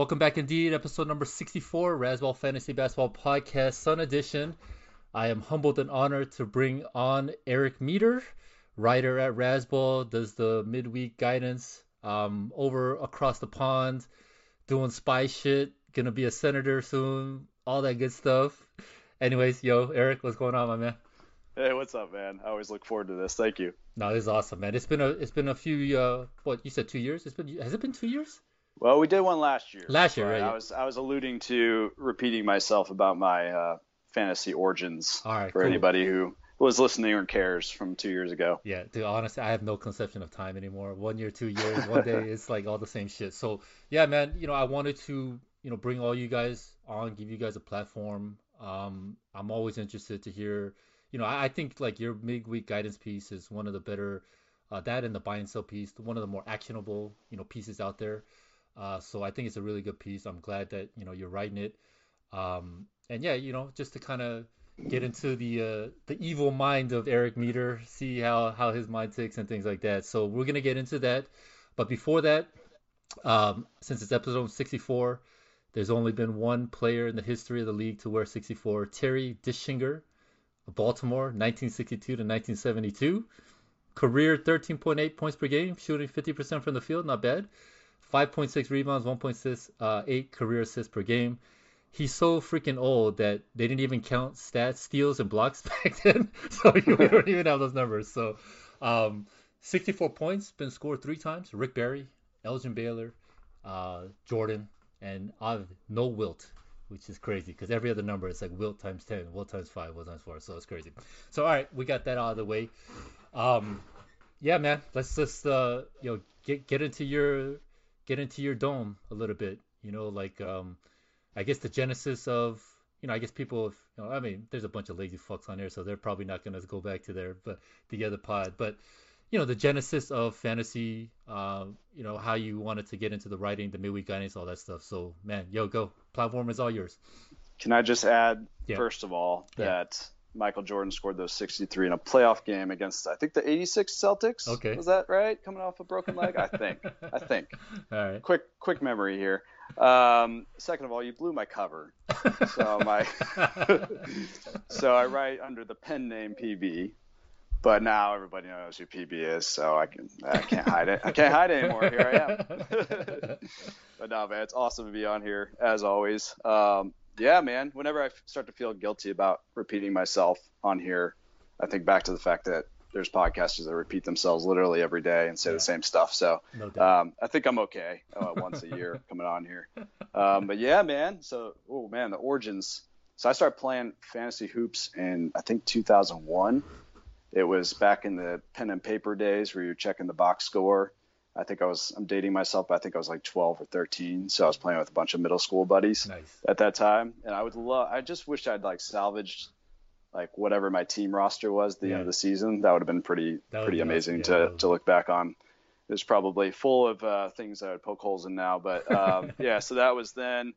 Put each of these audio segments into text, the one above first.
Welcome back indeed, episode number 64, Razzball Fantasy Basketball Podcast, Sun Edition. I am humbled and honored to bring on Eric Meter, writer at Razzball, does the midweek guidance over across the pond, doing spy shit, going to be a senator soon, all that good stuff. Anyways, yo, Eric, what's going on, my man? Hey, what's up, man? I always look forward to this. Thank you. No, this is awesome, man. It's been a few, what, you said 2 years? Has it been 2 years? Well, we did one last year. Last year, right? I was alluding to repeating myself about my fantasy origins for anybody who was listening or cares from 2 years ago. Yeah, dude, honestly, I have no conception of time anymore. 1 year, 2 years, one day, it's like all the same shit. So, yeah, man, I wanted to, bring all you guys on, give you guys a platform. I'm always interested to hear, I think like your midweek guidance piece is one of the better, that and the buy and sell piece, one of the more actionable, pieces out there. So I think it's a really good piece. I'm glad that, you're writing it. And yeah, just to kind of get into the evil mind of Eric Meter, see how his mind ticks and things like that. So we're going to get into that. But before that, since it's episode 64, there's only been one player in the history of the league to wear 64, Terry Dischinger of Baltimore, 1962 to 1972. Career 13.8 points per game, shooting 50% from the field, not bad. 5.6 rebounds, 1.8 career assists per game. He's so freaking old that they didn't even count stats, steals, and blocks back then. So we don't even have those numbers. So 64 points, been scored three times. Rick Barry, Elgin Baylor, Jordan, and no Wilt, which is crazy because every other number is like Wilt times 10, Wilt times 5, Wilt times 4. So it's crazy. So, all right, we got that out of the way. Yeah, man, let's just get into your dome a little bit, I guess the genesis of, people, there's a bunch of lazy fucks on here, so they're probably not going to go back to the other pod, but, the genesis of fantasy, how you wanted to get into the writing, the midweek guidance, all that stuff. So, man, go. Platform is all yours. Can I just add, first of all, that Michael Jordan scored those 63 in a playoff game against, I think, the 86 Celtics. Okay. Was that right? Coming off a broken leg? I think. All right. Quick memory here. Second of all, you blew my cover. So I write under the pen name PB, but now everybody knows who PB is, so I can't hide it. I can't hide it anymore. Here I am. But no, man, it's awesome to be on here as always. Yeah, man, whenever I start to feel guilty about repeating myself on here, I think back to the fact that there's podcasters that repeat themselves literally every day and say the same stuff. So no doubt. I think I'm okay once a year coming on here. But yeah, man. So, the origins. So I started playing fantasy hoops in, I think, 2001. It was back in the pen and paper days where you're checking the box score. I'm dating myself, but I think I was like 12 or 13. So I was playing with a bunch of middle school buddies at that time. And I just wish I'd like salvaged like whatever my team roster was at the end of the season. That would have been pretty amazing to look back on. It was probably full of things that I would poke holes in now. But so that was then.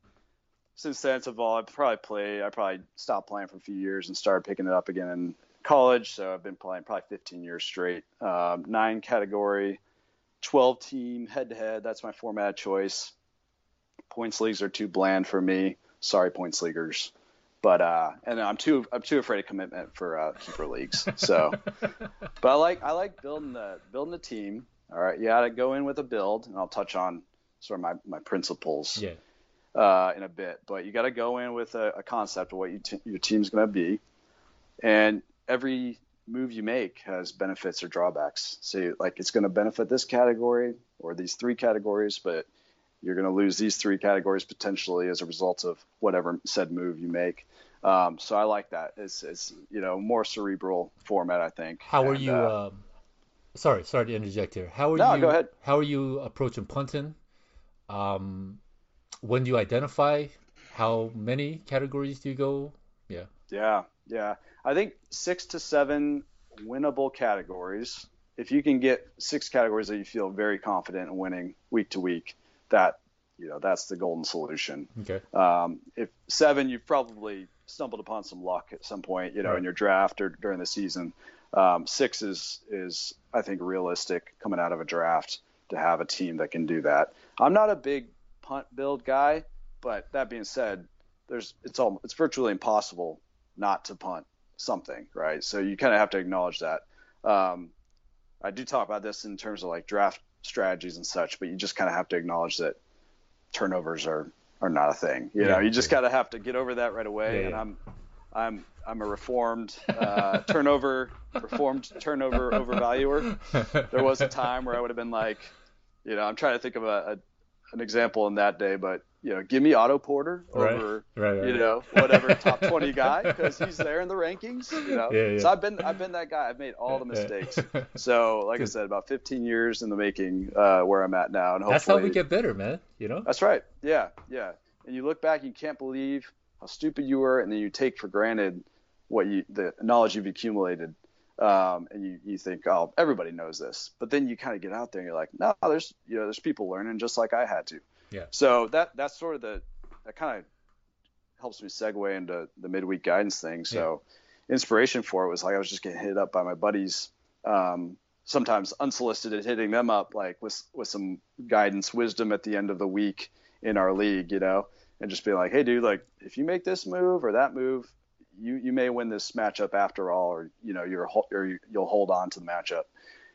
Since then, I probably stopped playing for a few years and started picking it up again in college. So I've been playing probably 15 years straight. 9 category. 12 team head-to-head, that's my format choice. Points leagues are too bland for me. Sorry, points leaguers. But and I'm too afraid of commitment for keeper leagues. So but I like building the team. All right, you gotta go in with a build, and I'll touch on sort of my principles in a bit. But you gotta go in with a concept of what your team's gonna be. And every move you make has benefits or drawbacks. So like it's going to benefit this category or these three categories, but you're going to lose these three categories potentially as a result of whatever said move you make. So I like that. It's more cerebral format, I think. How are you? Sorry to interject here. No, go ahead. How are you approaching punting? When do you identify? How many categories do you go? Yeah. I think 6 to 7 winnable categories. If you can get 6 categories that you feel very confident in winning week to week, that, that's the golden solution. Okay. If 7, you've probably stumbled upon some luck at some point, in your draft or during the season. 6 is I think realistic coming out of a draft to have a team that can do that. I'm not a big punt build guy. But that being said, it's virtually impossible not to punt something, right? So you kind of have to acknowledge that. I do talk about this in terms of like draft strategies and such, but you just kind of have to acknowledge that turnovers are not a thing. You know, you just kind of have to get over that right away. Yeah. And I'm a reformed turnover overvaluer. There was a time where I would have been like, you know, I'm trying to think of an example in that day, but you know, give me Otto Porter over, you know, whatever top 20 guy, because he's there in the rankings. You know, so I've been that guy. I've made all the mistakes. So, like I said, about 15 years in the making, where I'm at now, and hopefully that's how we get better, man. You know, that's right. Yeah, yeah. And you look back, you can't believe how stupid you were, and then you take for granted the knowledge you've accumulated, and you think, oh, everybody knows this. But then you kind of get out there, and you're like, no, there's people learning just like I had to. Yeah. So that's sort of that kind of helps me segue into the midweek guidance thing. So inspiration for it was like I was just getting hit up by my buddies, sometimes unsolicited, hitting them up like with some guidance, wisdom at the end of the week in our league, you know, and just being like, hey, dude, like if you make this move or that move, you may win this matchup after all, or you know, you'll hold on to the matchup.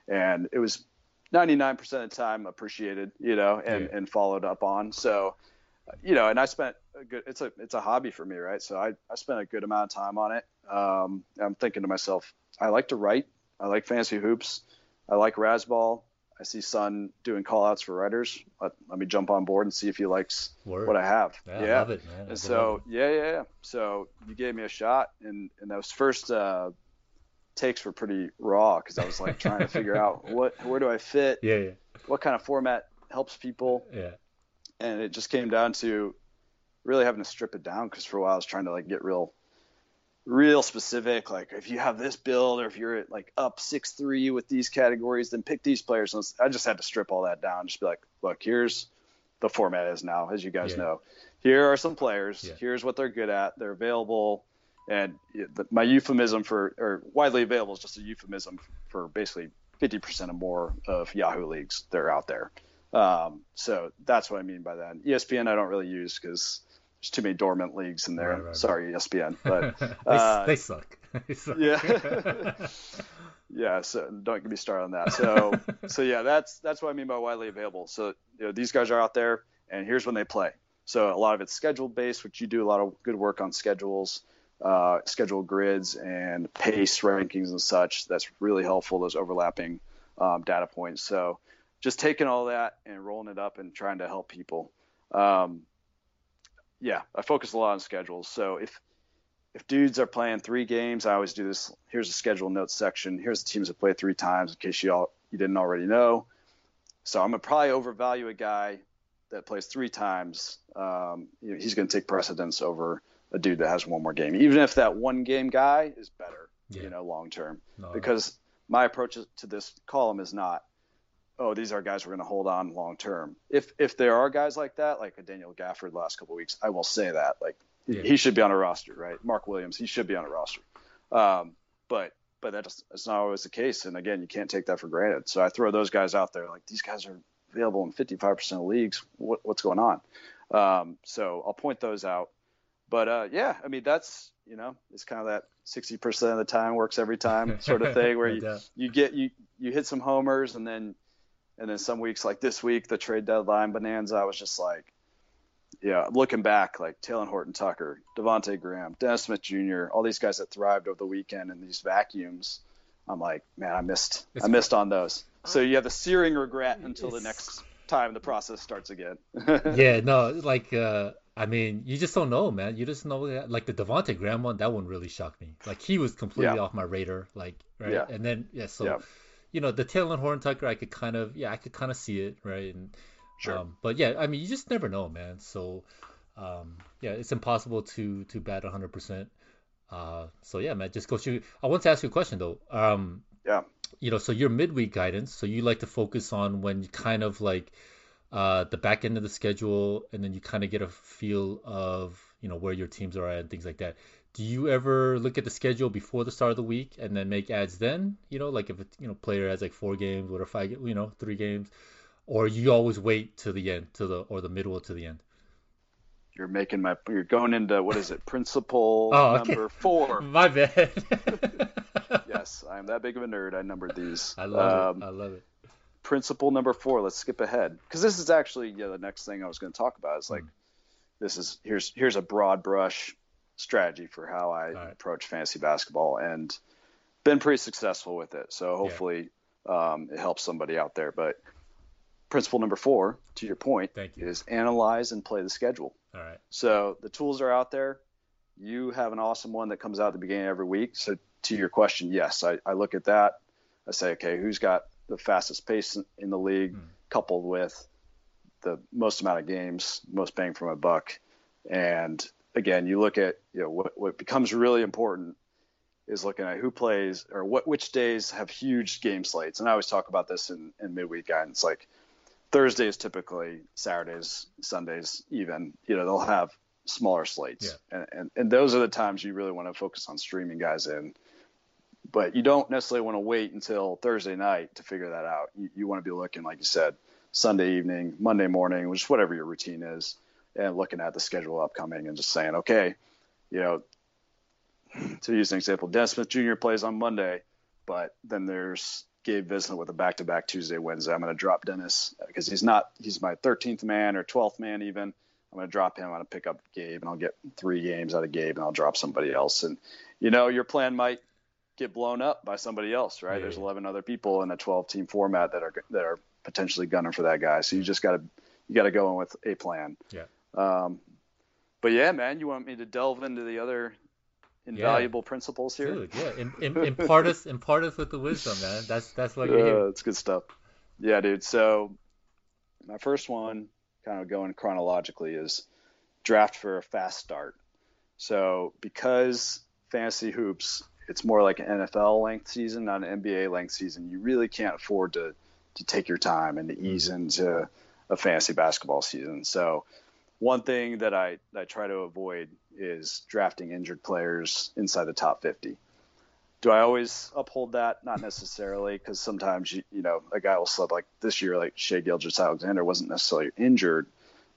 And it was 99% of the time appreciated, you know, and followed up on. So, you know, and I spent it's a hobby for me, right? So I spent a good amount of time on it. I'm thinking to myself, I like to write. I like fantasy hoops. I like Razzball. I see Sun doing call outs for writers. Let me jump on board and see if he likes what I have. Yeah, I love it, man. And so, yeah. So you gave me a shot, and those first, takes were pretty raw because I was like trying to figure out where do I fit, what kind of format helps people, and it just came down to really having to strip it down, because for a while I was trying to like get real specific, like if you have this build or if you're at like up 6'3" with these categories, then pick these players. And I just had to strip all that down, just be like, look, here's the format is now, as you guys know, here are some players, here's what they're good at, they're available. And my euphemism or widely available is just a euphemism for basically 50% or more of Yahoo leagues that are out there. So that's what I mean by that. And ESPN I don't really use because there's too many dormant leagues in there. Right. Sorry, ESPN. But they suck. Yeah. Yeah, so don't get me started on that. So yeah, that's what I mean by widely available. So you know, these guys are out there, and here's when they play. So a lot of it's schedule-based, which you do a lot of good work on schedules. Schedule grids and pace rankings and such. That's really helpful, those overlapping data points. So just taking all that and rolling it up and trying to help people. I focus a lot on schedules. So if dudes are playing 3 games, I always do this. Here's a schedule notes section. Here's the teams that play 3 times in case you didn't already know. So I'm going to probably overvalue a guy that plays 3 times. You know, he's going to take precedence over a dude that has one more game, even if that one game guy is better, you know, long term. No. Because my approach to this column is not, oh, these are guys we're going to hold on long term. If there are guys like that, like a Daniel Gafford last couple of weeks, I will say that, like he should be on a roster, right? Mark Williams, he should be on a roster. But that's not always the case. And again, you can't take that for granted. So I throw those guys out there, like these guys are available in 55% of leagues. What's going on? So I'll point those out. But, I mean, that's, you know, it's kind of that 60% of the time works every time sort of thing where you hit some homers and then some weeks like this week, the trade deadline bonanza, I was just like, looking back, like Talen Horton-Tucker, Devontae Graham, Dennis Smith Jr., all these guys that thrived over the weekend in these vacuums. I'm like, man, I missed on those. So you have the searing regret until the next time the process starts again. I mean, you just don't know, man. You just know that, like the Devontae Graham one, that one really shocked me. Like he was completely off my radar, like right. Yeah. And then you know, the Talen Horton-Tucker, I could kind of see it, right? And but I mean, you just never know, man. So it's impossible to bat 100%. So yeah, man, just go shoot. I want to ask you a question though. You know, so your midweek guidance, so you like to focus on when you kind of like the back end of the schedule, and then you kind of get a feel of, you know, where your teams are at and things like that. Do you ever look at the schedule before the start of the week and then make ads then? You know, like if a player has like 4 games, 3 games, or you always wait to the end, the middle to the end? You're making my. You're going into what is it? Principle number 4. My bad. Yes, I'm that big of a nerd. I numbered these. I love it. Principle number 4. Let's skip ahead because this is actually the next thing I was going to talk about. Is like here's a broad brush strategy for how I approach fantasy basketball, and been pretty successful with it. So hopefully it helps somebody out there. But principle number 4, to your point, is analyze and play the schedule. All right. So the tools are out there. You have an awesome one that comes out at the beginning of every week. So to your question, yes, I look at that. I say, okay, who's got the fastest pace in the league coupled with the most amount of games, most bang for my buck. And again, you look at what becomes really important is looking at who plays or which days have huge game slates. And I always talk about this in midweek guidance, like Thursdays, typically Saturdays, Sundays, even, they'll have smaller slates. Yeah. And those are the times you really want to focus on streaming guys in, but you don't necessarily want to wait until Thursday night to figure that out. You want to be looking, like you said, Sunday evening, Monday morning, which whatever your routine is, and looking at the schedule upcoming and just saying, okay, to use an example, Dennis Smith Jr. plays on Monday, but then there's Gabe Vincent with a back-to-back Tuesday, Wednesday. I'm going to drop Dennis because he's my 13th man or 12th man even. I'm going to drop him. I'm going to pick up Gabe, and I'll get 3 games out of Gabe, and I'll drop somebody else. And, your plan might get blown up by somebody else, right? Yeah. There's 11 other people in a 12-team format that are potentially gunning for that guy. So you just got to go in with a plan. Yeah. But yeah, man, you want me to delve into the other – invaluable principles here. Dude, impart us with the wisdom, man. That's what you're here. That's good stuff. Yeah, dude. So my first one, kind of going chronologically, is draft for a fast start. So because fantasy hoops, it's more like an NFL length season, not an NBA length season. You really can't afford to take your time and to ease into a fantasy basketball season. So one thing that I try to avoid is drafting injured players inside the top 50. Do I always uphold that? Not necessarily, because sometimes, a guy will slip. Like this year, like Shai Gilgeous-Alexander wasn't necessarily injured,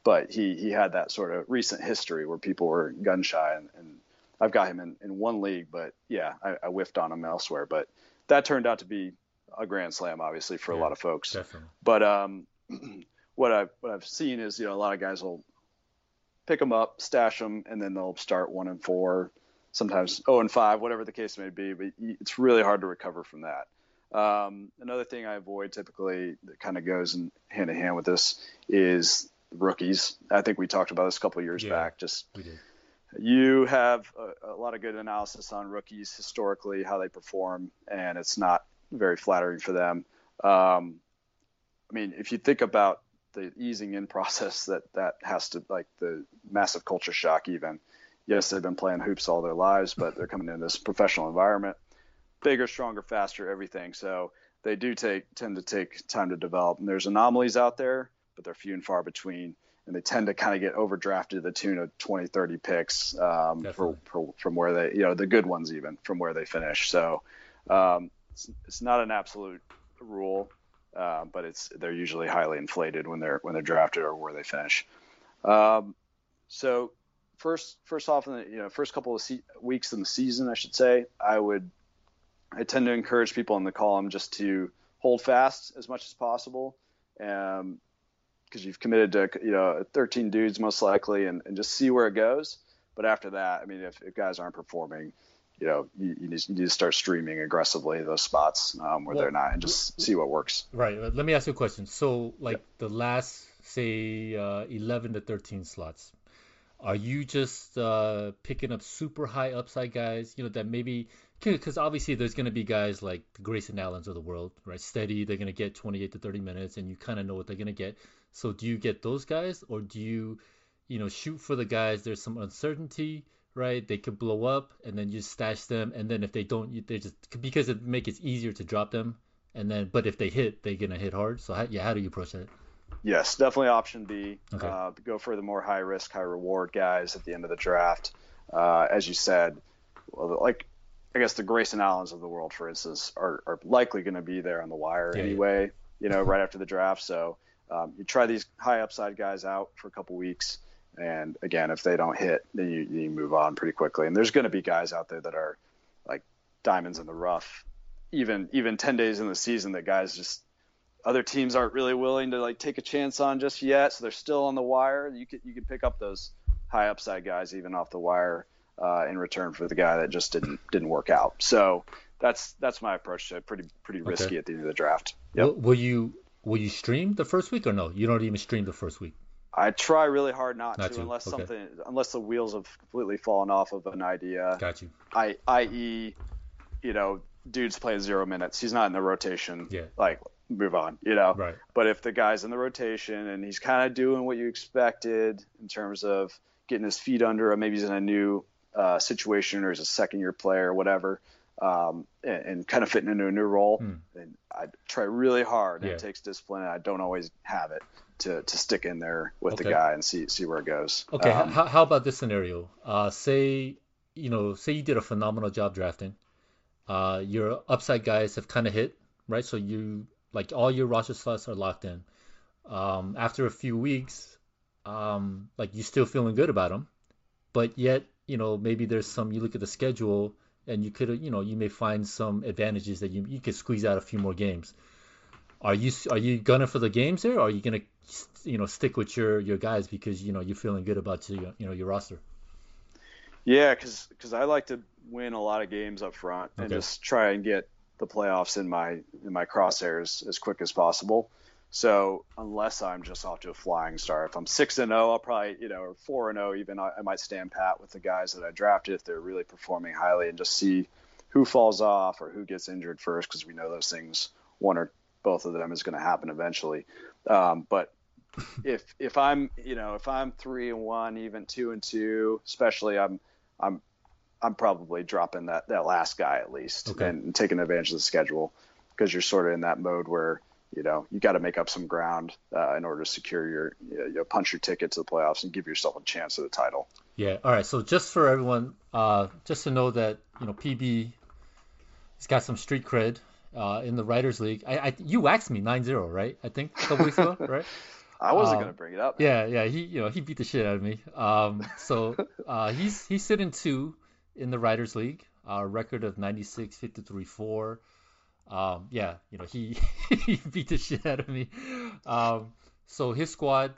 but he had that sort of recent history where people were gun shy, and I've got him in one league, but yeah, I whiffed on him elsewhere. But that turned out to be a grand slam, obviously, for a lot of folks. Definitely. But what I've seen is, a lot of guys will pick them up, stash them, and then they'll start 1-4, sometimes 0-5, whatever the case may be. But it's really hard to recover from that. Another thing I avoid typically that kind of goes in hand to hand with this is rookies. I think we talked about this a couple of years back. Just we did. You have a lot of good analysis on rookies historically, how they perform, and it's not very flattering for them. If you think about the easing in process that has to, like, the massive culture shock even. Yes, they've been playing hoops all their lives, but they're coming into this professional environment, bigger, stronger, faster, everything. So they do tend to take time to develop. And there's anomalies out there, but they're few and far between. And they tend to kind of get overdrafted to the tune of 20, 30 picks from where they, the good ones even, from where they finish. So it's not an absolute rule. But they're usually highly inflated when they're drafted or where they finish. So first off, in the first couple of weeks in the season, I should say, I tend to encourage people in the column just to hold fast as much as possible, because you've committed to 13 dudes most likely, and just see where it goes. But after that, if guys aren't performing, you need to start streaming aggressively those spots where they're not, and just see what works. Right. Let me ask you a question. So, the last, say, 11 to 13 slots, are you just picking up super high upside guys, that maybe – because obviously there's going to be guys like the Grayson Allens of the world, right? Steady, they're going to get 28 to 30 minutes, and you kind of know what they're going to get. So do you get those guys, or do you, shoot for the guys there's some uncertainty – right, they could blow up, and then you stash them, and then if they don't, they just, because it makes it easier to drop them, and then but if they hit, they're gonna hit hard. So how do you approach that? Yes, definitely option B. Okay. Go for the more high risk, high reward guys at the end of the draft. As you said, like I guess the Grayson Allens of the world, for instance, are likely going to be there on the wire anyway. Right after the draft. So You try these high upside guys out for a couple weeks, and again, if they don't hit, then you move on pretty quickly. And there's going to be guys out there that are like diamonds in the rough, even 10 days in the season, that guys just other teams aren't really willing to like take a chance on just yet. So they're still on the wire. You can pick up those high upside guys even off the wire in return for the guy that just didn't work out. So that's my approach to it. Pretty risky at the end of the draft. Yep. Will you stream the first week or no? You don't even stream the first week. I try really hard not to. unless the wheels have completely fallen off of an idea. Got you. I.e., you know, dude's playing 0 minutes. He's not in the rotation. Yeah. Like, move on, you know. Right. But if the guy's in the rotation and he's kind of doing what you expected in terms of getting his feet under, or maybe he's in a new situation, or he's a second-year player or whatever, and kind of fitting into a new role, and I try really hard. Yeah. It takes discipline, and I don't always have it to stick in there with the guy and see where it goes. Okay, how about this scenario? Say you did a phenomenal job drafting. Your upside guys have kind of hit, right? So you like all your roster slots are locked in. After a few weeks, like you're still feeling good about them, but yet maybe there's some. You look at the schedule, and you could you may find some advantages that you could squeeze out a few more games. Are you gunning for the games there, or are you gonna stick with your guys because you're feeling good about your roster? Yeah, because I like to win a lot of games up front and just try and get the playoffs in my crosshairs as quick as possible. So unless I'm just off to a flying start, if I'm 6-0, I'll probably or 4-0 even, I might stand pat with the guys that I drafted if they're really performing highly and just see who falls off or who gets injured first, because we know those things, one or both of them is going to happen eventually. But if I'm, if I'm 3-1, even 2-2, especially I'm probably dropping that last guy at least and taking advantage of the schedule, because you're sort of in that mode where, you got to make up some ground in order to secure punch your ticket to the playoffs and give yourself a chance at the title. Yeah. All right. So just for everyone, just to know that, PB has got some street cred. In the Writers League, you waxed me 9-0, right? I think a couple weeks ago, right? I wasn't gonna bring it up. Yeah. He beat the shit out of me. So he's sitting 2 in the Writers League. Record of 96, 53-4. He beat the shit out of me. So his squad: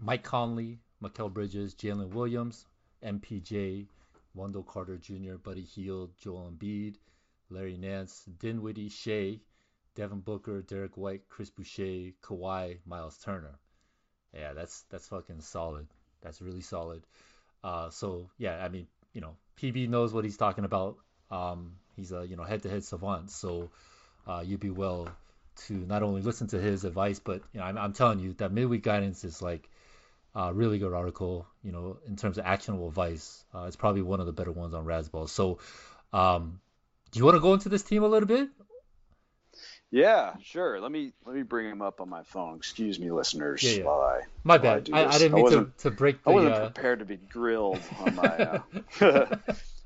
Mike Conley, Mikal Bridges, Jalen Williams, MPJ, Wendell Carter Jr., Buddy Hield, Joel Embiid, Larry Nance, Dinwiddie, Shai, Devin Booker, Derek White, Chris Boucher, Kawhi, Miles Turner. Yeah, that's fucking solid. That's really solid. PB knows what he's talking about. He's a head-to-head savant, so you'd be well to not only listen to his advice, but I'm telling you that Midweek Guidance is like a really good article. In terms of actionable advice, it's probably one of the better ones on Razzball. So. Do you want to go into this team a little bit? Yeah, sure. Let me bring him up on my phone. Excuse me, listeners. Yeah. My bad. I didn't mean to break the... I wasn't prepared to be grilled on my...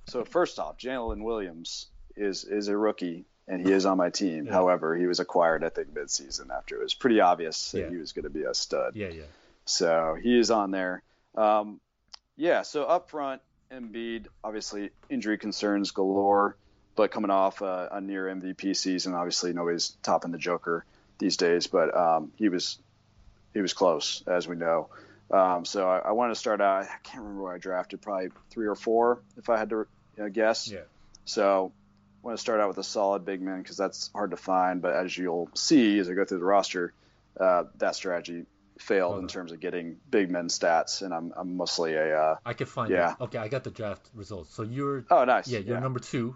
So first off, Jalen Williams is a rookie, and he is on my team. Yeah. However, he was acquired, I think, midseason after. It was pretty obvious that he was going to be a stud. Yeah. So he is on there. So up front, Embiid, obviously injury concerns galore. But coming off a near MVP season, obviously nobody's topping the Joker these days. But he was close, as we know. So I wanted to start out. I can't remember where I drafted, probably 3 or 4, if I had to guess. Yeah. So I want to start out with a solid big man, because that's hard to find. But as you'll see as I go through the roster, that strategy failed in terms of getting big men stats, and I'm mostly a. I could find. Yeah. It. Okay, I got the draft results. So you're. Oh, nice. Yeah, you're number 2.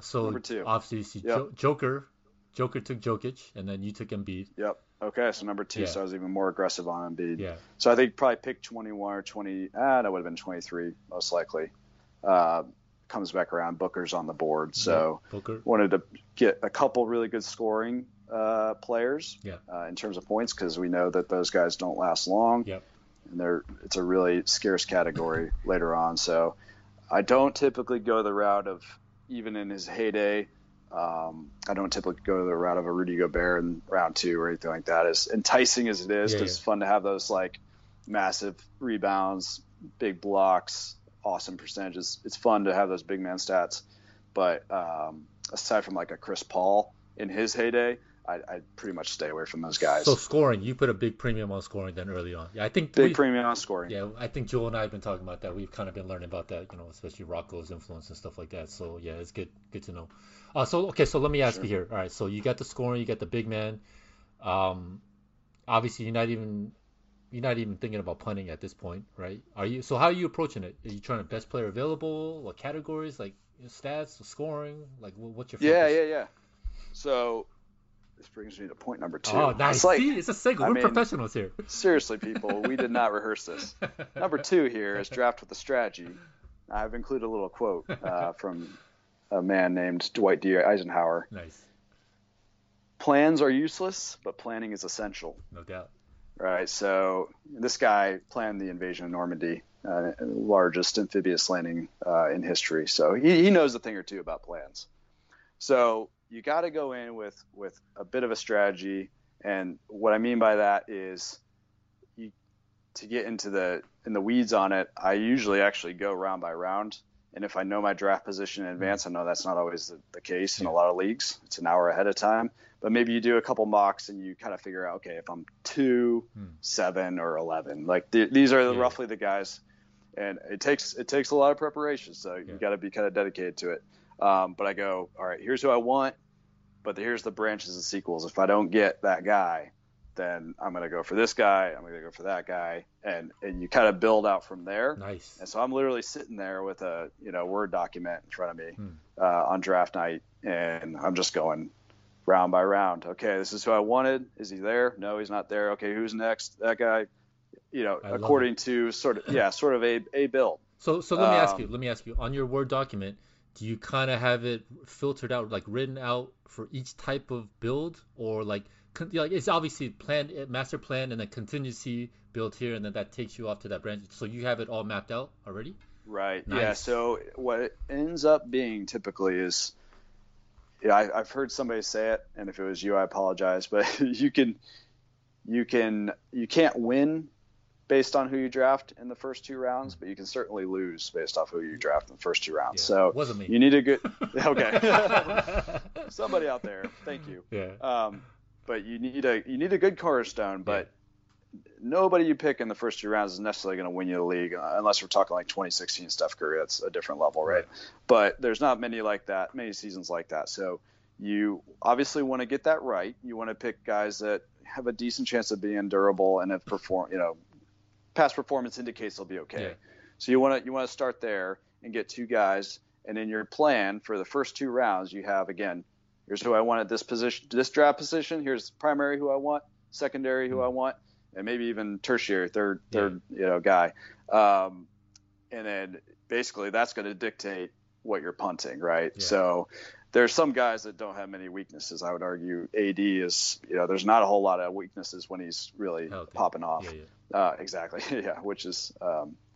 So obviously you see Joker took Jokic, and then you took Embiid. Yep. Okay, so number 2, so I was even more aggressive on Embiid. Yeah. So I think probably pick 21 or 20. That would have been 23 most likely. Comes back around. Booker's on the board, so wanted to get a couple really good scoring players. Yeah. In terms of points, because we know that those guys don't last long. Yep. And it's a really scarce category later on. So I don't typically go the route of, even in his heyday, I don't typically go to the route of a Rudy Gobert in round two or anything like that. As enticing as it is, it's fun to have those like massive rebounds, big blocks, awesome percentages. It's fun to have those big man stats. But aside from like a Chris Paul in his heyday, I pretty much stay away from those guys. So scoring, you put a big premium on scoring then early on. Yeah, I think big premium on scoring. Yeah, I think Joel and I have been talking about that. We've kind of been learning about that, you know, especially Rocco's influence and stuff like that. So yeah, it's good to know. So let me ask you here. All right, so you got the scoring, you got the big man. Obviously, you're not even thinking about punting at this point, right? Are you? So how are you approaching it? Are you trying to best player available? What categories, like stats, scoring? Like what's your focus? Yeah. So. This brings me to point number 2. Oh, nice. It's like, see, it's a segue. We're professionals here. Seriously, people, we did not rehearse this. Number 2 here is draft with a strategy. I've included a little quote from a man named Dwight D. Eisenhower. Nice. Plans are useless, but planning is essential. No doubt. Right. So this guy planned the invasion of Normandy, largest amphibious landing in history. So he knows a thing or two about plans. So you got to go in with a bit of a strategy. And what I mean by that is to get into the weeds on it, I usually actually go round by round. And if I know my draft position in advance, I know that's not always the case in a lot of leagues. It's an hour ahead of time. But maybe you do a couple mocks and you kind of figure out, okay, if I'm 2, 7, or 11, like these are roughly the guys. And it takes a lot of preparation. So you got to be kind of dedicated to it. But I go, all right, here's who I want, but here's the branches and sequels. If I don't get that guy, then I'm going to go for this guy. I'm going to go for that guy. And you kind of build out from there. Nice. And so I'm literally sitting there with a, Word document in front of me on draft night. And I'm just going round by round. Okay, this is who I wanted. Is he there? No, he's not there. Okay, who's next? That guy, according to sort of a build. So let me ask you on your Word document, do you kind of have it filtered out, like written out for each type of build, or like it's obviously planned, master plan, and a contingency build here, and then that takes you off to that branch. So you have it all mapped out already? Right. Nice. Yeah. So what it ends up being typically is, I've heard somebody say it, and if it was you, I apologize, but you can't win based on who you draft in the first two rounds, but you can certainly lose based off who you draft in the first two rounds. Yeah, so wasn't me. You need a good, okay, somebody out there, thank you. Yeah. But you need a good cornerstone, but nobody you pick in the first two rounds is necessarily going to win you the league, unless we're talking like 2016 Steph Curry. That's a different level, right? But there's not many seasons like that. So you obviously want to get that right. You want to pick guys that have a decent chance of being durable and have performed, past performance indicates they'll be okay. Yeah. So you want to start there and get two guys, and in your plan for the first two rounds, you have, again, here's who I want at this position, this draft position. Here's primary who I want, secondary who I want, and maybe even tertiary, third guy. And then basically that's going to dictate what you're punting, right? Yeah. So there's some guys that don't have many weaknesses. I would argue AD is, there's not a whole lot of weaknesses when he's really popping off. Yeah. Exactly. Yeah. Which is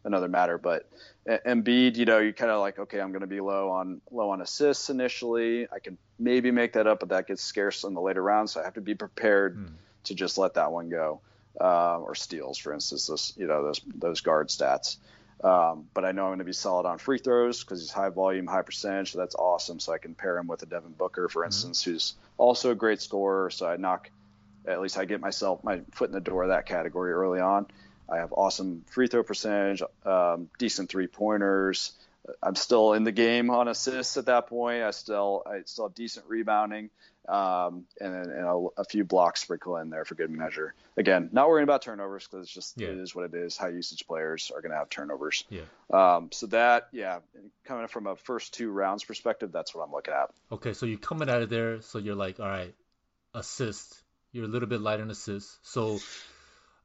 another matter, but Embiid, you kind of like, okay, I'm going to be low on assists initially. I can maybe make that up, but that gets scarce in the later rounds. So I have to be prepared to just let that one go, or steals, for instance, those guard stats. But I know I'm going to be solid on free throws because he's high volume, high percentage. So that's awesome. So I can pair him with a Devin Booker, for instance, who's also a great scorer. So I get myself my foot in the door of that category early on. I have awesome free throw percentage, decent 3-pointers. I'm still in the game on assists at that point. I still have decent rebounding, and a few blocks sprinkled in there for good measure. Again, not worrying about turnovers because it's just it is what it is. High usage players are going to have turnovers. Yeah. So that, coming from a first two rounds perspective, that's what I'm looking at. Okay, so you're coming out of there, so you're like, all right, assist. You're a little bit light on assists. So,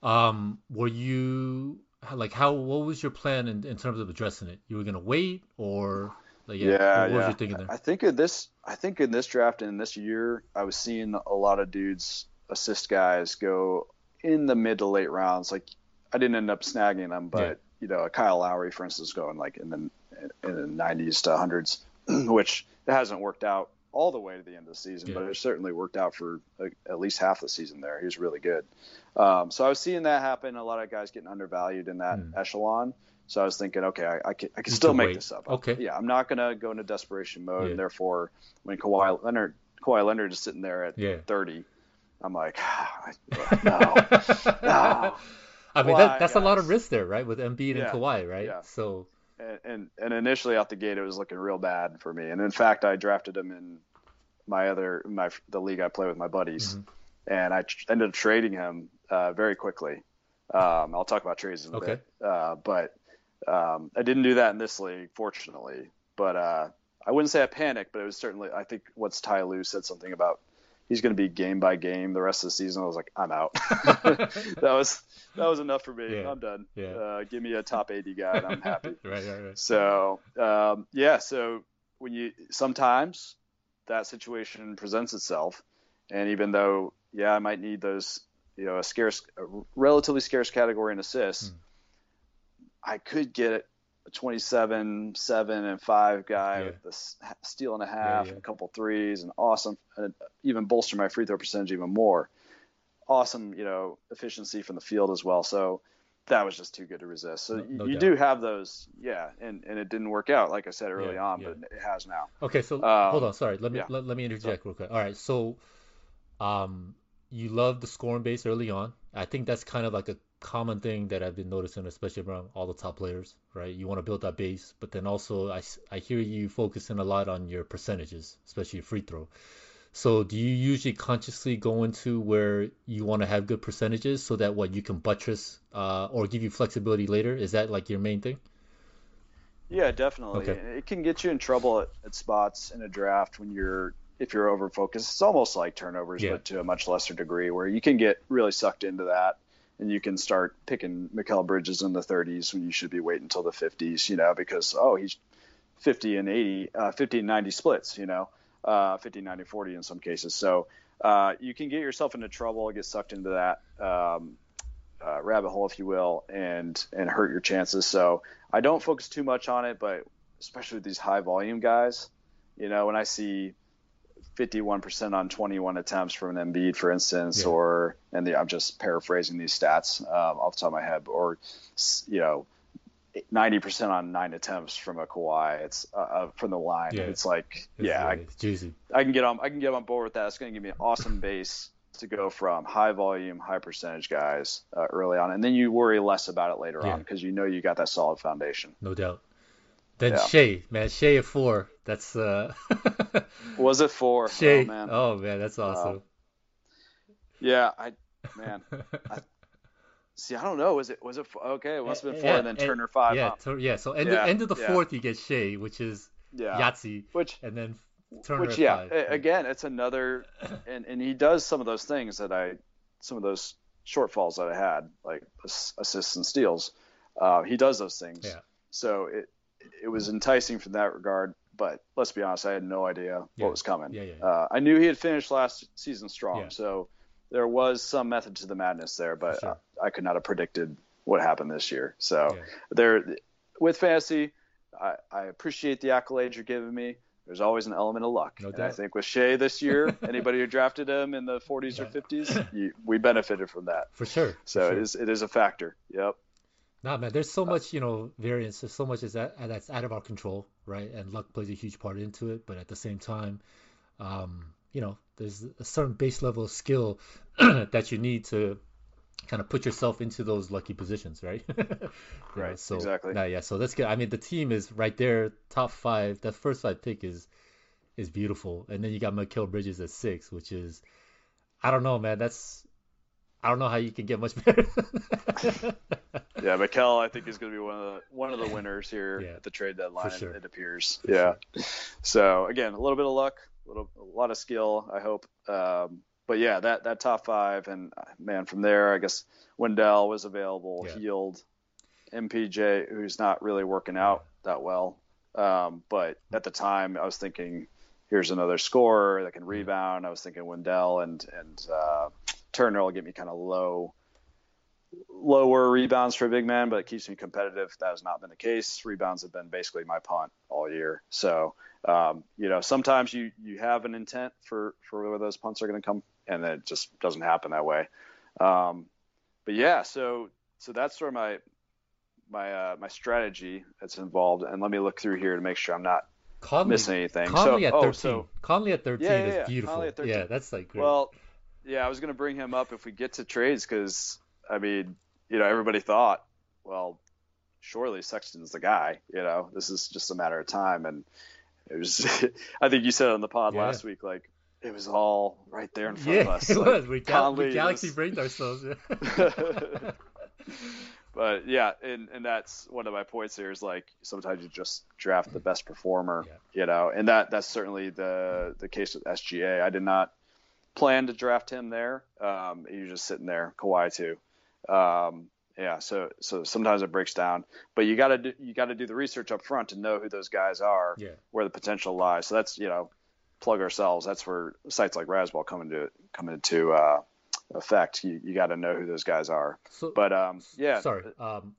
were you? Like what was your plan in terms of addressing it? You were going to wait, or what was your thinking there? I think in this draft and in this year, I was seeing a lot of dudes, assist guys, go in the mid to late rounds. Like I didn't end up snagging them, but a Kyle Lowry, for instance, going like in the 90s to 100s, which it hasn't worked out all the way to the end of the season, but it certainly worked out for at least half the season there. He was really good. So I was seeing that happen. A lot of guys getting undervalued in that echelon. So I was thinking, okay, I can still make this up. Okay. Yeah, I'm not going to go into desperation mode. Yeah. Therefore, when Kawhi Leonard is sitting there at 30, I'm like, no. I mean, that's a lot of risk there, right? With Embiid and Kawhi, right? Yeah. So. And initially out the gate, it was looking real bad for me. And in fact, I drafted him in the league I play with my buddies, and I ended up trading him very quickly. I'll talk about trades in a bit. But I didn't do that in this league, fortunately. But I wouldn't say I panicked, but it was certainly, I think what's Ty Lue said something about he's going to be game by game the rest of the season. I was like, I'm out. That was enough for me. Yeah. I'm done. Yeah. Give me a top 80 guy and I'm happy. Right. So, so sometimes that situation presents itself. And even though, I might need those, a relatively scarce category in assists, I could get a 27, 7, and 5 guy with a steal and a half, and a couple threes, and awesome, and even bolster my free throw percentage even more. Awesome, efficiency from the field as well. So that was just too good to resist. So you do have those, and it didn't work out, like I said early on, but it has now. Okay, so hold on, sorry, let me interject real quick. All right, so you love the scoring base early on. I think that's kind of like a common thing that I've been noticing, especially around all the top players, right? You want to build that base, but then also I hear you focusing a lot on your percentages, especially your free throw. So do you usually consciously go into where you want to have good percentages so that you can buttress or give you flexibility later? Is that like your main thing? Yeah, definitely. Okay. It can get you in trouble at spots in a draft if you're over focused. It's almost like turnovers, but to a much lesser degree, where you can get really sucked into that and you can start picking Mikal Bridges in the 30s when you should be waiting until the 50s, because, he's 50 and 80, 50 and 90 splits, 50, 90, 40 in some cases. So you can get yourself into trouble, get sucked into that rabbit hole, if you will, and hurt your chances. So I don't focus too much on it, but especially with these high volume guys, when I see 51% on 21 attempts from an Embiid, for instance, I'm just paraphrasing these stats off the top of my head, or, 90% on 9 attempts from a Kawhi. It's from the line. Yeah. It's like, it's juicy. I can get on board with that. It's going to give me an awesome base to go from high volume, high percentage guys early on, and then you worry less about it later on because you got that solid foundation. No doubt. Then Shai at 4. That's was it 4? Shai. Oh man, that's awesome. I don't know. Was it okay? It must have been 4, and then Turner 5. Yeah, so end of the 4th, you get Shai, which is Yahtzee, and then Turner 5. Again, it's another, and he does some of those things some of those shortfalls that I had, like assists and steals. He does those things. Yeah. So it was enticing from that regard, but let's be honest, I had no idea what was coming. Yeah. I knew he had finished last season strong, so. There was some method to the madness there, but sure. I could not have predicted what happened this year. So with fantasy, I appreciate the accolades you're giving me. There's always an element of luck. No doubt. And I think with Shai this year, anybody who drafted him in the 40s or 50s, we benefited from that. For sure. So for sure. It is a factor. Yep. Nah, man, there's so much, variance. There's so much that's out of our control, right? And luck plays a huge part into it. But at the same time, there's a certain base level of skill that you need to kind of put yourself into those lucky positions, right? Right. So, exactly. Nah, yeah. So that's good. I mean, the team is right there, top 5. That first 5 pick is beautiful, and then you got Mikal Bridges at 6, which is, I don't know, man. I don't know how you can get much better. Yeah, Mikal, I think, is going to be one of the winners here at the trade deadline. For sure. It appears. For sure. So again, a little bit of luck. A lot of skill, I hope. But yeah, that top 5, and man, from there, I guess Wendell was available, Healed, MPJ, who's not really working out that well. But at the time, I was thinking, here's another scorer that can rebound. I was thinking Wendell and Turner will get me kind of lower rebounds for a big man, but it keeps me competitive. That has not been the case. Rebounds have been basically my punt all year. So you know, sometimes you have an intent for where those punts are going to come, and it just doesn't happen that way. But yeah, so that's sort of my strategy that's involved. And let me look through here to make sure I'm not missing anything. Conley at 13 is beautiful. Conley at 13. Yeah, that's like great. Well, yeah, I was going to bring him up if we get to trades because, I mean, you know, everybody thought, well, surely Sexton's the guy. You know, this is just a matter of time. And it was, I think you said on the pod last week, like, it was all right there in front of us. It like, was. We galaxy brained ourselves. Yeah. But yeah, and that's one of my points here is like sometimes you just draft the best performer, you know, and that's certainly the case with SGA. I did not plan to draft him there. He was just sitting there, Kawhi too. Yeah, so sometimes it breaks down, but you got to do the research up front to know who those guys are, where the potential lies. So that's, you know, plug ourselves. That's where sites like Razzball come into effect. You got to know who those guys are. So, but yeah. Sorry.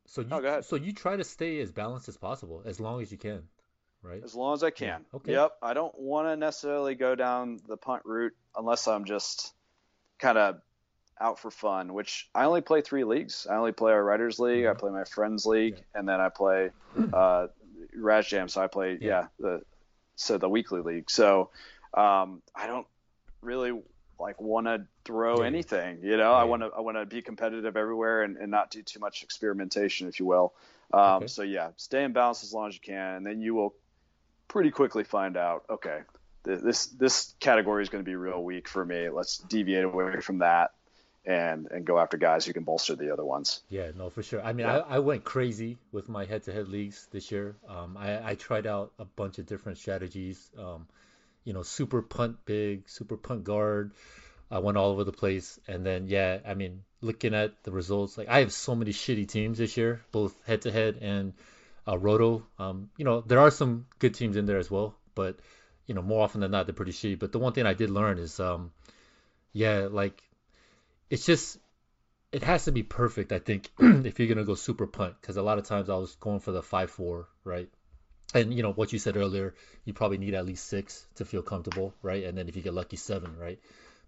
So you try to stay as balanced as possible as long as you can, right? As long as I can. Yeah. Okay. Yep. I don't want to necessarily go down the punt route unless I'm just kind of out for fun. Which I only play 3 leagues. I only play our writers' league. Mm-hmm. I play my friends' league, and then I play Raj Jam. So I play the weekly league. So I don't really like want to throw anything, you know. I want to be competitive everywhere and not do too much experimentation, if you will. So yeah, stay in balance as long as you can, and then you will pretty quickly find out, okay, this category is going to be real weak for me. Let's deviate away from that and go after guys who can bolster the other ones. Yeah, no, for sure. I mean, I went crazy with my head-to-head leagues this year. I tried out a bunch of different strategies. You know, super punt big, super punt guard. I went all over the place. And then, I mean, looking at the results, like I have so many shitty teams this year, both head-to-head and roto. You know, there are some good teams in there as well, but, you know, more often than not, they're pretty shitty. But the one thing I did learn is, like it's just – it has to be perfect, I think, if you're going to go super punt, because a lot of times I was going for the 5-4, right? And, you know, what you said earlier, you probably need at least 6 to feel comfortable, right? And then if you get lucky, 7, right?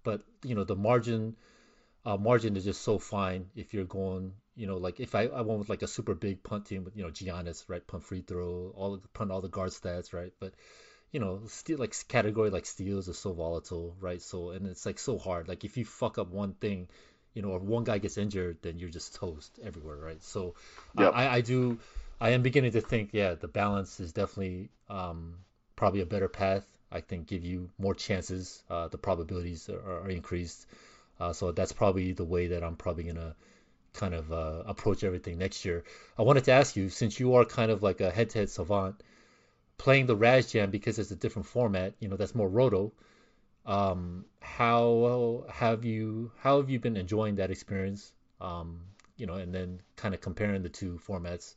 But, you know, the margin is just so fine if you're going, you know, like if I went with like a super big punt team with, you know, Giannis, right? Punt free throw, all the guard stats, right? But, you know, still like category like steals is so volatile, right? So, and it's like so hard. Like if you fuck up one thing, you know, or one guy gets injured, then you're just toast everywhere, right? So I am beginning to think, the balance is definitely probably a better path. I think give you more chances. The probabilities are increased. So that's probably the way that I'm probably going to kind of approach everything next year. I wanted to ask you, since you are kind of like a head-to-head savant, playing the Raz Jam because it's a different format, you know, that's more roto, how have you been enjoying that experience? You know, and then kind of comparing the two formats.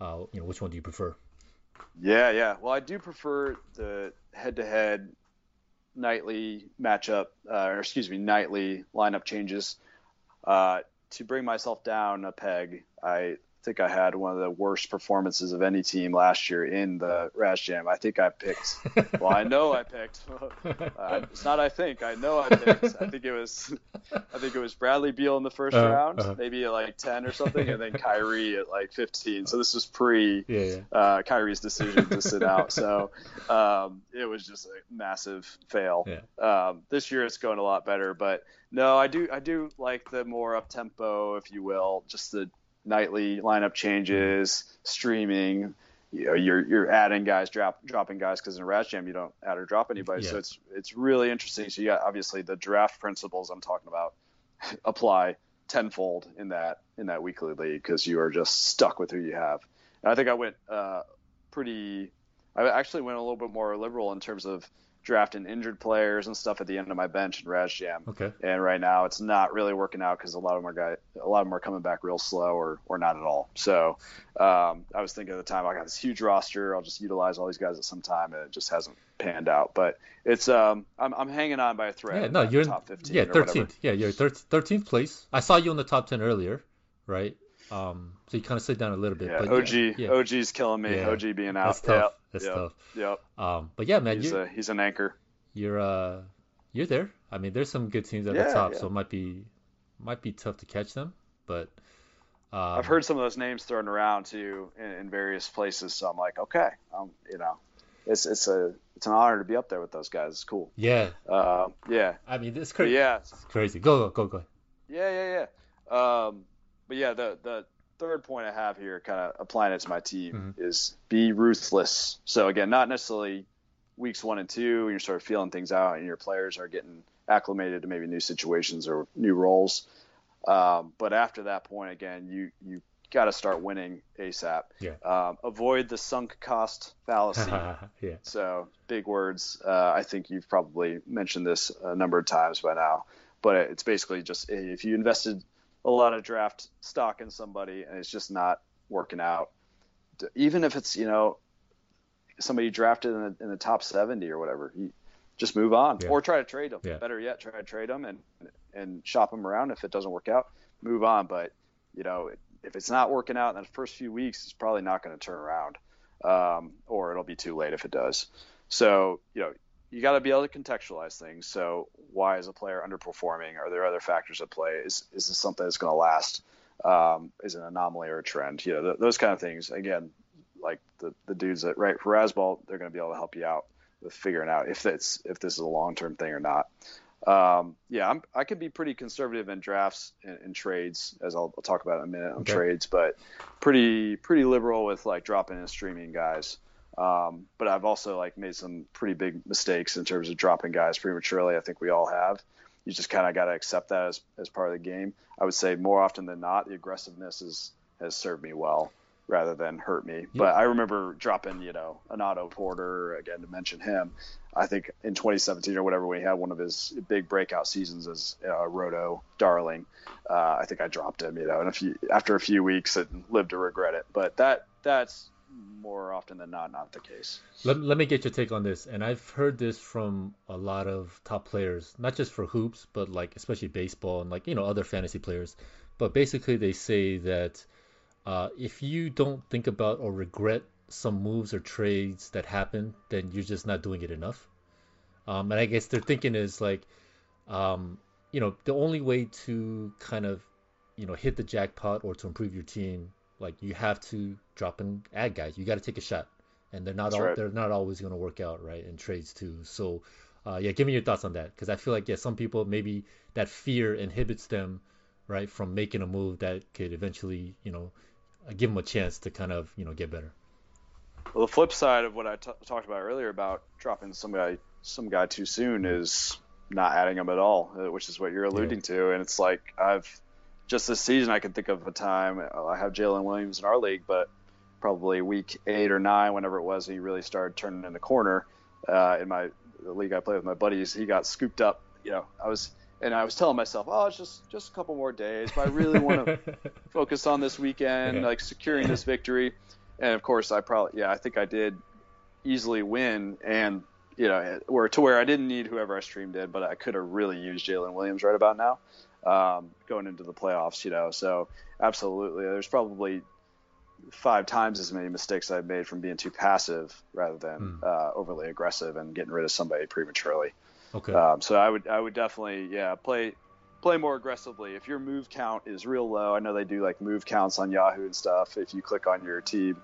You know, which one do you prefer? Yeah. Well, I do prefer the head-to-head nightly lineup changes. To bring myself down a peg, I think I had one of the worst performances of any team last year in the Raz Jam. I think I picked. Well, I know I picked. It's not. I think. I know I picked. I think it was Bradley Beal in the first round, maybe at like 10 or something, and then Kyrie at like 15. So this was pre Kyrie's decision to sit out. So it was just a massive fail. Yeah. This year it's going a lot better, but no, I do like the more up tempo, if you will, just the nightly lineup changes, streaming. You know, you're adding guys, dropping guys, because in Raz Jam you don't add or drop anybody. Yeah. So it's really interesting. So you got obviously the draft principles I'm talking about apply tenfold in that weekly league, because you are just stuck with who you have. And I think I went I actually went a little bit more liberal in terms of drafting injured players and stuff at the end of my bench in Raz Jam. Okay. And right now it's not really working out because a lot of them are coming back real slow or not at all. So I was thinking at the time, I got this huge roster, I'll just utilize all these guys at some time, and it just hasn't panned out. But it's I'm hanging on by a thread. Yeah, no, you're in top 15. Yeah, 13th. Yeah, you're 13th place. I saw you in the top 10 earlier, right? So you kind of sit down a little bit. Yeah, but OG's killing me. Yeah. OG being out. That's tough. Yep. But yeah, man, he's an anchor. You're there. I mean, there's some good teams at the top, so it might be tough to catch them. But I've heard some of those names thrown around too in various places. So I'm like, okay, it's an honor to be up there with those guys. It's cool. Yeah. I mean, it's crazy. Yeah. It's crazy. Go ahead. Yeah. But yeah, the third point I have here, kind of applying it to my team, is be ruthless. So again, not necessarily weeks 1 and 2, and you're sort of feeling things out, and your players are getting acclimated to maybe new situations or new roles. But after that point, again, you got to start winning ASAP. Yeah. Avoid the sunk cost fallacy. Yeah. So big words. I think you've probably mentioned this a number of times by now, but it's basically just if you invested a lot of draft stock in somebody and it's just not working out, even if it's, somebody drafted in the top 70 or whatever, you just move on or try to trade them. Yeah. Better yet, try to trade them and shop them around. If it doesn't work out, move on. But if it's not working out in the first few weeks, it's probably not going to turn around, or it'll be too late if it does. So, you got to be able to contextualize things. So why is a player underperforming? Are there other factors at play? Is this something that's going to last? Is it an anomaly or a trend? Those kind of things. Again, like the dudes that write for Razzball, they're going to be able to help you out with figuring out if this is a long-term thing or not. I can be pretty conservative in drafts and trades, as I'll talk about in a minute on trades, but pretty liberal with like dropping and streaming guys. But I've also made some pretty big mistakes in terms of dropping guys prematurely. I think we all have. You just kind of got to accept that as part of the game. I would say more often than not, the aggressiveness has served me well rather than hurt me. Yeah. But I remember dropping, an Otto Porter, again, to mention him, I think in 2017 or whatever, when he had one of his big breakout seasons as a Roto darling. I think I dropped him, and after a few weeks and lived to regret it. But that's more often than not the case. Let me get your take on this. And I've heard this from a lot of top players, not just for hoops, but especially baseball and other fantasy players. But basically they say that if you don't think about or regret some moves or trades that happen, then you're just not doing it enough. And I guess their thinking is the only way to kind of, hit the jackpot or to improve your team, you have to drop and add guys. You got to take a shot, and they're not always going to work out, right? In trades too. So, give me your thoughts on that, because I feel some people, maybe that fear inhibits them, right, from making a move that could eventually, give them a chance to kind of, get better. Well, the flip side of what I talked about earlier about dropping some guy too soon is not adding him at all, which is what you're alluding to, and it's just this season, I can think of a time. I have Jalen Williams in our league, but probably week 8 or 9, whenever it was, he really started turning in the corner. In the league I play with my buddies, he got scooped up. I was telling myself, it's just a couple more days, but I really want to focus on this weekend, securing this victory. And of course, I think I did easily win, and or to where I didn't need whoever I streamed in, but I could have really used Jalen Williams right about now. Going into the playoffs, so absolutely. There's probably 5 times as many mistakes I've made from being too passive rather than overly aggressive and getting rid of somebody prematurely. Okay. So I would definitely, play more aggressively. If your move count is real low, I know they do move counts on Yahoo and stuff. If you click on your team,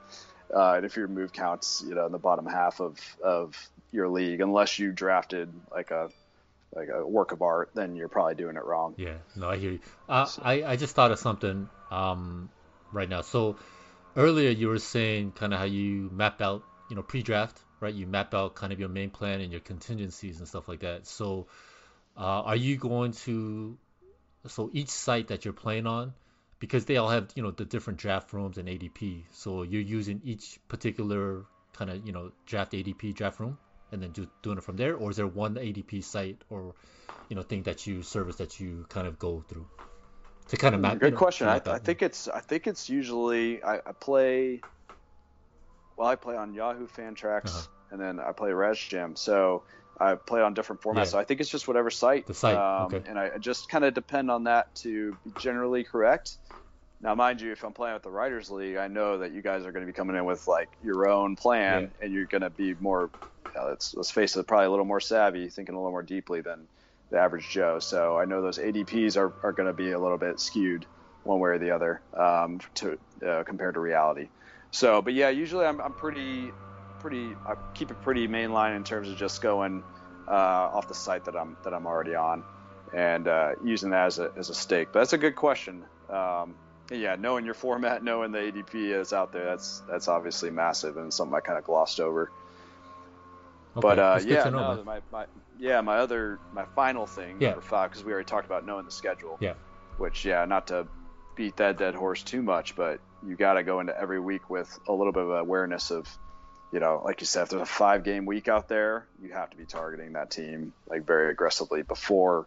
and if your move counts, in the bottom half of your league, unless you drafted a work of art, then you're probably doing it wrong. Yeah, no, I hear you. I just thought of something right now. So earlier you were saying kind of how you map out, pre-draft, right? You map out kind of your main plan and your contingencies and stuff like that. So are you going to, so each site that you're playing on, because they all have, the different draft rooms and ADP. So you're using each particular kind of, draft ADP draft room, and then doing it from there? Or is there one ADP site or thing that you service that you kind of go through to kind of map? Good question. I think it's usually I play on Yahoo Fantrax, and then I play Raj Jam, so I play on different formats. So I think it's just whatever site. And I just kind of depend on that to be generally correct. Now, mind you, if I'm playing with the Writers League, I know that you guys are going to be coming in with like your own plan, and you're going to be more, let's face it, probably a little more savvy, thinking a little more deeply than the average Joe. So I know those ADPs are going to be a little bit skewed one way or the other compared to reality. So, but yeah, usually I'm pretty, I keep it pretty mainline in terms of just going off the site that I'm already on and using that as a stake. But that's a good question. Yeah, knowing your format, knowing the ADP that's out there, that's obviously massive and something I kind of glossed over. Okay, but my final thing, number 5, because we already talked about knowing the schedule. Yeah. Which, not to beat that dead horse too much, but you got to go into every week with a little bit of awareness of, like you said, if there's a 5-game week out there, you have to be targeting that team like very aggressively before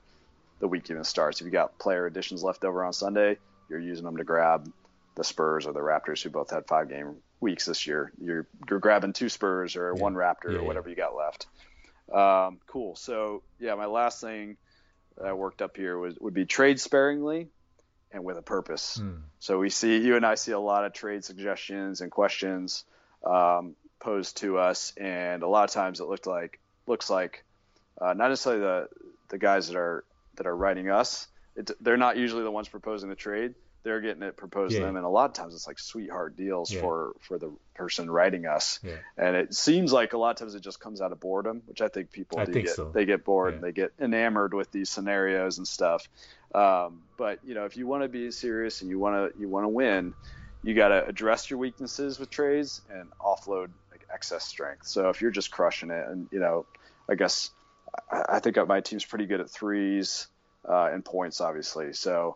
the week even starts. If you got player additions left over on Sunday, you're using them to grab the Spurs or the Raptors, who both had 5-game weeks this year. You're grabbing 2 Spurs or one Raptor or whatever you got left. Cool. So my last thing that I worked up here would be trade sparingly and with a purpose. So you and I see a lot of trade suggestions and questions posed to us, and a lot of times it looks like not necessarily the guys that are writing us. They're not usually the ones proposing the trade. They're getting it proposed to them, and a lot of times it's like sweetheart deals for the person writing us. Yeah. And it seems like a lot of times it just comes out of boredom, which I think they get bored and they get enamored with these scenarios and stuff. But if you want to be serious and you want to win, you got to address your weaknesses with trades and offload like excess strength. So if you're just crushing it, and I guess I think my team's pretty good at threes and points, obviously. So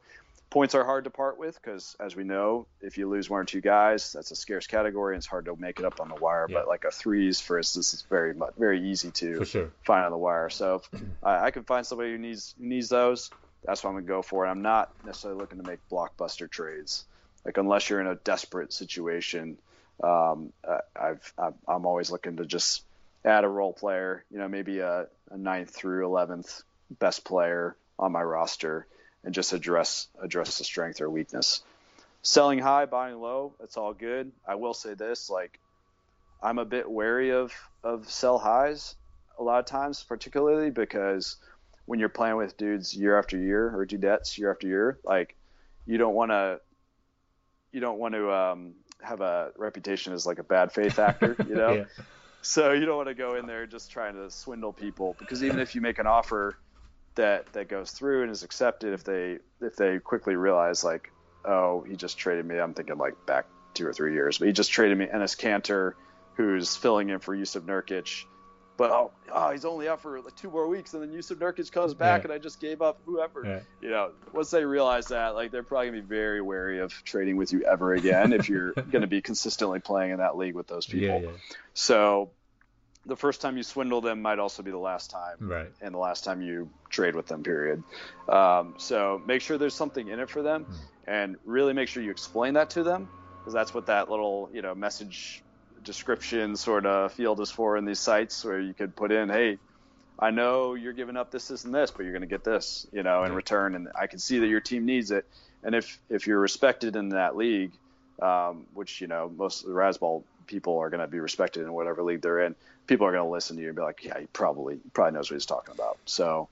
points are hard to part with because, as we know, if you lose one or two guys, that's a scarce category and it's hard to make it up on the wire. Yeah. But like a threes, for instance, is very very easy to find on the wire. So if I can find somebody who needs those, that's what I'm going to go for. And I'm not necessarily looking to make blockbuster trades. Like, unless you're in a desperate situation, I'm always looking to just add a role player, maybe a 9th through 11th best player on my roster, and just address the strength or weakness. Selling high, buying low, it's all good. I will say this, like, I'm a bit wary of sell highs a lot of times, particularly because when you're playing with dudes year after year, or dudettes year after year, like, you don't want to have a reputation as like a bad faith actor, Yeah. So you don't want to go in there just trying to swindle people, because even if you make an offer that goes through and is accepted, if they quickly realize like, oh, he just traded me, I'm thinking like back 2 or 3 years, but he just traded me Enes Kanter, who's filling in for Jusuf Nurkic, but oh, he's only out for like 2 more weeks, and then Jusuf Nurkic comes back and I just gave up whoever. Once they realize that, like, they're probably gonna be very wary of trading with you ever again if you're gonna be consistently playing in that league with those people. So the first time you swindle them might also be the last time, right? And the last time you trade with them, period. So make sure there's something in it for them, and really make sure you explain that to them, because that's what that little message description sort of field is for in these sites, where you could put in, hey, I know you're giving up this and this, but you're going to get this in return, and I can see that your team needs it. And if you're respected in that league, which most of the Razzball people are going to be respected in whatever league they're in, people are going to listen to you and be like, yeah, he probably knows what he's talking about. So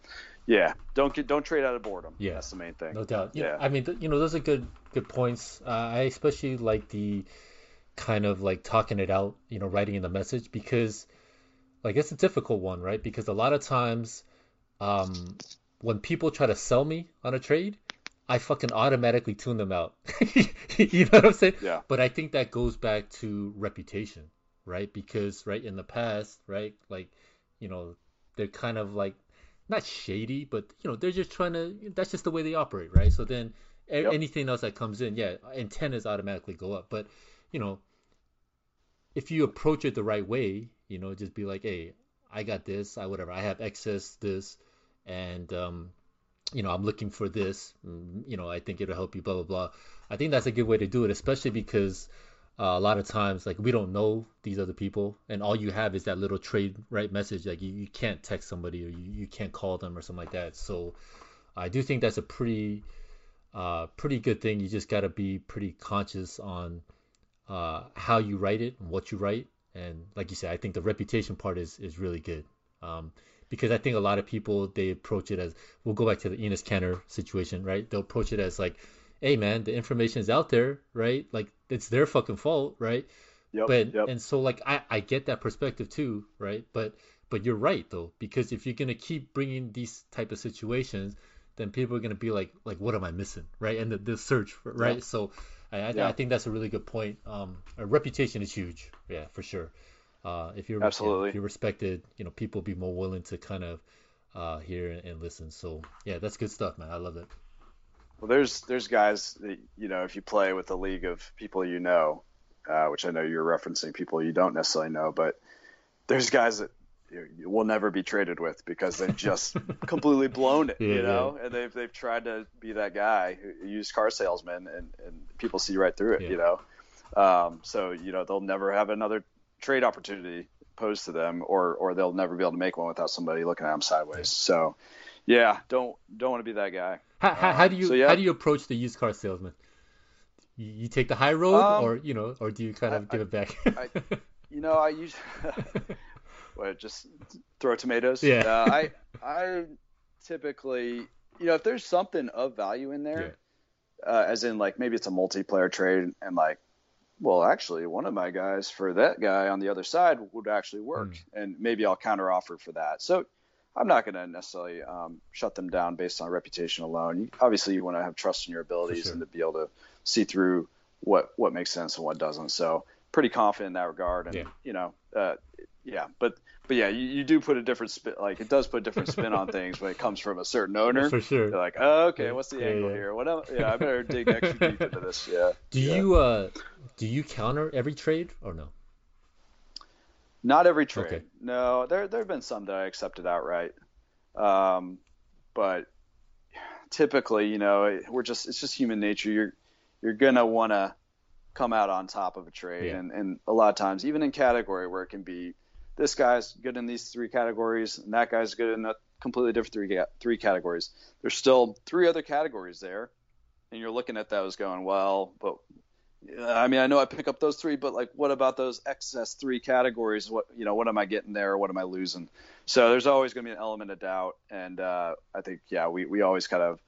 don't trade out of boredom. That's the main thing, no doubt. I mean, those are good points. I especially like the kind of like talking it out, writing in the message, because like it's a difficult one, right? Because a lot of times when people try to sell me on a trade, I fucking automatically tune them out. You know what I'm saying? Yeah. But I think that goes back to reputation, right? Because in the past, right, like, they're kind of like not shady, but they're just trying to. That's just the way they operate, right? So then anything else that comes in, antennas automatically go up. But if you approach it the right way, just be like, hey, I got this, I have excess this, and I'm looking for this, I think it'll help you, blah, blah, blah. I think that's a good way to do it, especially because a lot of times, like, we don't know these other people, and all you have is that little trade, right, message. Like, you can't text somebody, or you can't call them or something like that. So I do think that's a pretty pretty good thing. You just got to be pretty conscious on how you write it and what you write. And like you said, I think the reputation part is really good, because I think a lot of people, they approach it as, we'll go back to the Enes Kanter situation, right? They'll approach it as like, hey man, the information is out there, right? Like, it's their fucking fault, right? Yep, but yep. And so like I get that perspective too, right? But you're right though, because if you're gonna keep bringing these type of situations, then people are gonna be like what am I missing, right? And the search, right? Yep. So I think that's a really good point. A reputation is huge, yeah, for sure. If you're absolutely, if you're respected, people will be more willing to kind of hear and listen. So yeah, that's good stuff, man. I love it. Well, there's guys that, if you play with a league of people, which I know you're referencing, people you don't necessarily know, but there's guys that you will never be traded with because they've just completely blown it, yeah. And they've tried to be that guy, used car salesman, and people see right through it, yeah. So they'll never have another trade opportunity posed to them, or they'll never be able to make one without somebody looking at them sideways. So yeah, don't want to be that guy. How do you approach the used car salesman? You take the high road, or do you kind of give it back? I usually just throw tomatoes. Yeah. I typically, if there's something of value in there, as in like maybe it's a multiplayer trade, and like, well, actually, one of my guys for that guy on the other side would actually work, and maybe I'll counter offer for that. So I'm not going to necessarily shut them down based on reputation alone. Obviously, you want to have trust in your abilities, and to be able to see through what makes sense and what doesn't. So pretty confident in that regard. And, you do put a different spin. Like, it does put a different spin on things when it comes from a certain owner. Yeah, for sure. You're like, oh, okay, what's the angle here? What else? Yeah, I better dig extra deep into this. Yeah. Do you counter every trade or no? Not every trade. Okay. No, there have been some that I accepted outright. But typically, it's just human nature. You're going to want to come out on top of a trade. Yeah. And a lot of times, even in category where it can be, this guy's good in these three categories and that guy's good in a completely different three categories. There's still three other categories there. And you're looking at those going, well, but I mean, I know I pick up those three, but like, what about those excess three categories? What am I getting there? What am I losing? So there's always going to be an element of doubt. And I think, we always kind of,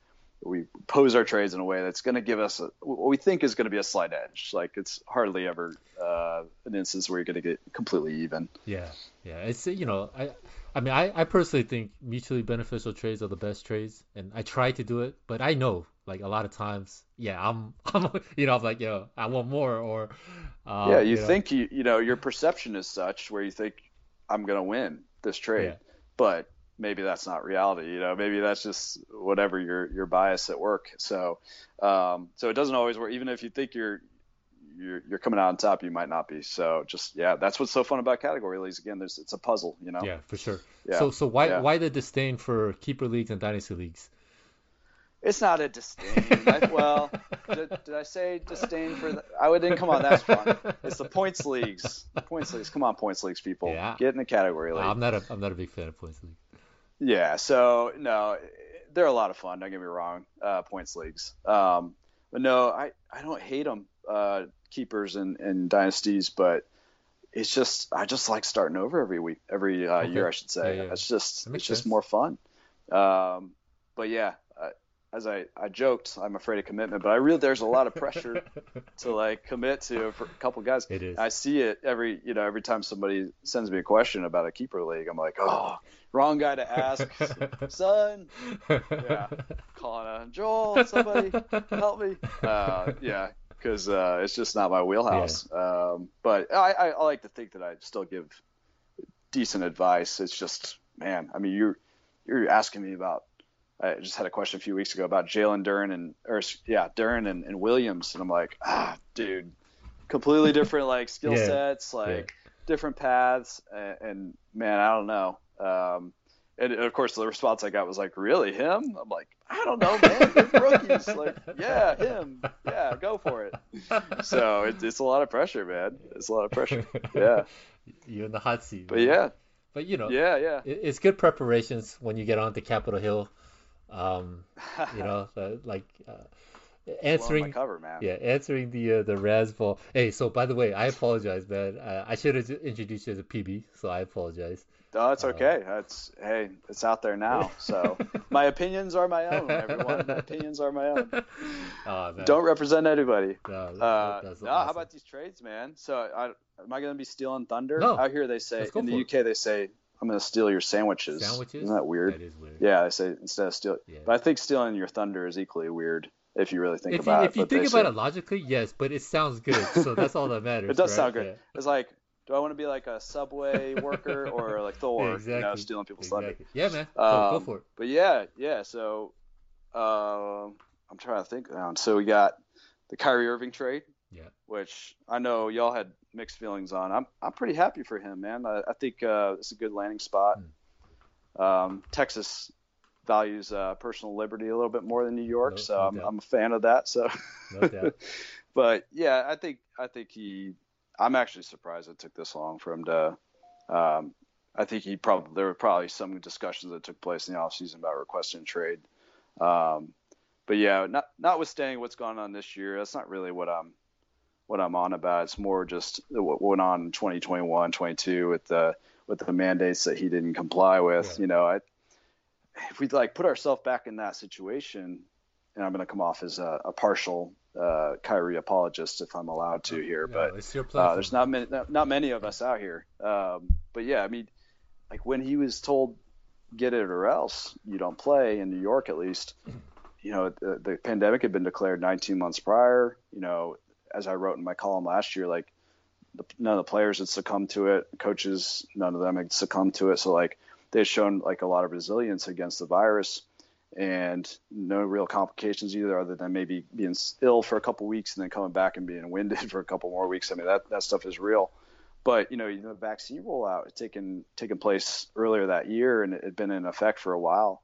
we pose our trades in a way that's going to give us what we think is going to be a slight edge. Like, it's hardly ever an instance where you're going to get completely even. Yeah. Yeah. It's, I personally think mutually beneficial trades are the best trades, and I try to do it, but I know like a lot of times, I'm like, I want more, or. Your perception is such where you think I'm going to win this trade, but maybe that's not reality, maybe that's just whatever your bias at work. So, so it doesn't always work. Even if you think you're coming out on top, you might not be. So just, that's what's so fun about category leagues. Again, it's a puzzle, Yeah, for sure. Yeah. So why the disdain for keeper leagues and dynasty leagues? It's not a disdain. Did I say disdain for the, I didn't come on that front. It's the points leagues. Come on, points leagues, people. Yeah. Get in the category league. I'm not a big fan of points leagues. Yeah, so no, they're a lot of fun. Don't get me wrong, points leagues. But no, I don't hate them, keepers and dynasties. But it's just I just like starting over every year, I should say. Yeah. It's just more fun. But yeah, as I joked, I'm afraid of commitment, but there's a lot of pressure to like commit to for a couple guys. It is. I see it every time somebody sends me a question about a keeper league, I'm like, oh, wrong guy to ask, son. Yeah, calling on Joel, somebody help me. Because it's just not my wheelhouse. Yeah. But I like to think that I still give decent advice. It's just, man, I mean, you're asking me about. I just had a question a few weeks ago about Duren and Williams, and I'm like, dude, completely different like skill sets, different paths, and man, I don't know. And of course, the response I got was like, really him? I'm like, I don't know, man. They're rookies, like, yeah, him, yeah, go for it. So it's a lot of pressure, man. It's a lot of pressure. Yeah, you're in the hot seat. But man. But it's good preparations when you get onto Capitol Hill. You know, answering cover, man. Yeah, answering the Razzball. Hey, so by the way, I apologize, man. I should have introduced you as a PB, so I apologize. Oh, it's okay. It's out there now. So my opinions are my own, everyone. My opinions are my own. Don't represent anybody. No, how about these trades, man? So am I going to be stealing thunder? No. Out here they say, in the UK they say, I'm going to steal your sandwiches. Sandwiches? Isn't that weird? That is weird. Yeah, they say instead of steal. Yeah. But I think stealing your thunder is equally weird. If you really think about it. If you think about it logically, yes, but it sounds good. So that's all that matters. It does sound good. Yeah. It's like, do I want to be like a Subway worker or like Thor, exactly. You know, stealing people's thunder? Exactly. Yeah, man. Go for it. But yeah. So I'm trying to think. So we got the Kyrie Irving trade, which I know y'all had mixed feelings on. I'm pretty happy for him, man. I think it's a good landing spot. Texas values personal liberty a little bit more than New York, I'm a fan of that. So, no doubt. But yeah, I think I'm actually surprised it took this long for him to. I think there were probably some discussions that took place in the offseason about requesting trade. But yeah, notwithstanding what's gone on this year, that's not really what I'm on about. It's more just what went on in 2021, 22 with the mandates that he didn't comply with. Yeah. You know, if we put ourselves back in that situation, and I'm going to come off as a partial Kyrie apologist if I'm allowed to here, but there's not many of us out here. But yeah, I mean, when he was told get it or else you don't play in New York, at least, you know, the pandemic had been declared 19 months prior. You know, as I wrote in my column last year, none of the players had succumbed to it. Coaches, none of them had succumbed to it. So they've shown a lot of resilience against the virus and no real complications either, other than maybe being ill for a couple of weeks and then coming back and being winded for a couple more weeks. I mean, that stuff is real. But, you know the vaccine rollout had taken place earlier that year and it had been in effect for a while.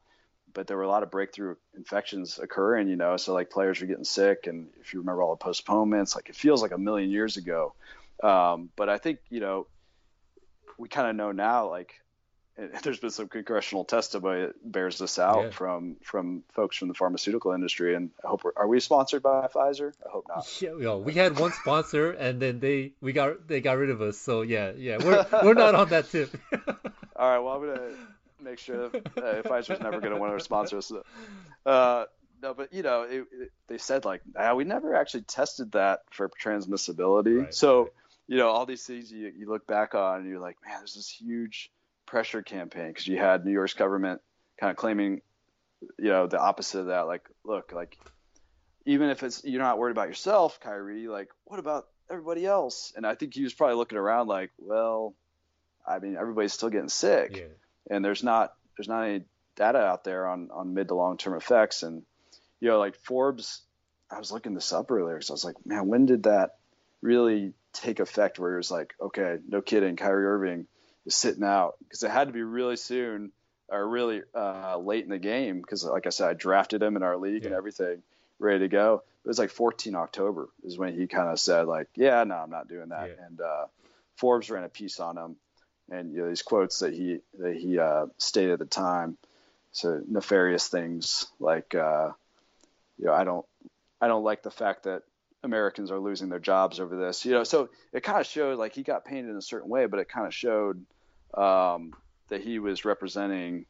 But there were a lot of breakthrough infections occurring, you know, so players were getting sick. And if you remember all the postponements, it feels like a million years ago. But I think, you know, we kind of know now, there's been some congressional testimony that bears this out from folks from the pharmaceutical industry. And I hope are we sponsored by Pfizer? I hope not. Yeah, we had one sponsor and then they got rid of us. So yeah, we're not on that tip. All right, well, I'm gonna make sure that, Pfizer's never gonna want to sponsor us. No, but you know, they said we never actually tested that for transmissibility. Right, so you know, all these things you look back on and you're like, man, there's this huge pressure campaign because you had New York's government kind of claiming, you know, the opposite of that. Even if it's you're not worried about yourself, Kyrie, what about everybody else? And I think he was probably looking around well, I mean, everybody's still getting sick, and there's not any data out there on mid to long term effects. And you know, Forbes, I was looking this up earlier, so I was man, when did that really take effect? Where it was okay, no kidding, Kyrie Irving sitting out, because it had to be really soon or really late in the game, because like I said, I drafted him in our league and everything ready to go. It was 14 October is when he kind of said I'm not doing that. And Forbes ran a piece on him, and you know, these quotes that he stated at the time, so nefarious things you know, I don't like the fact that Americans are losing their jobs over this, you know. So it kind of showed he got painted in a certain way, but it kind of showed that he was representing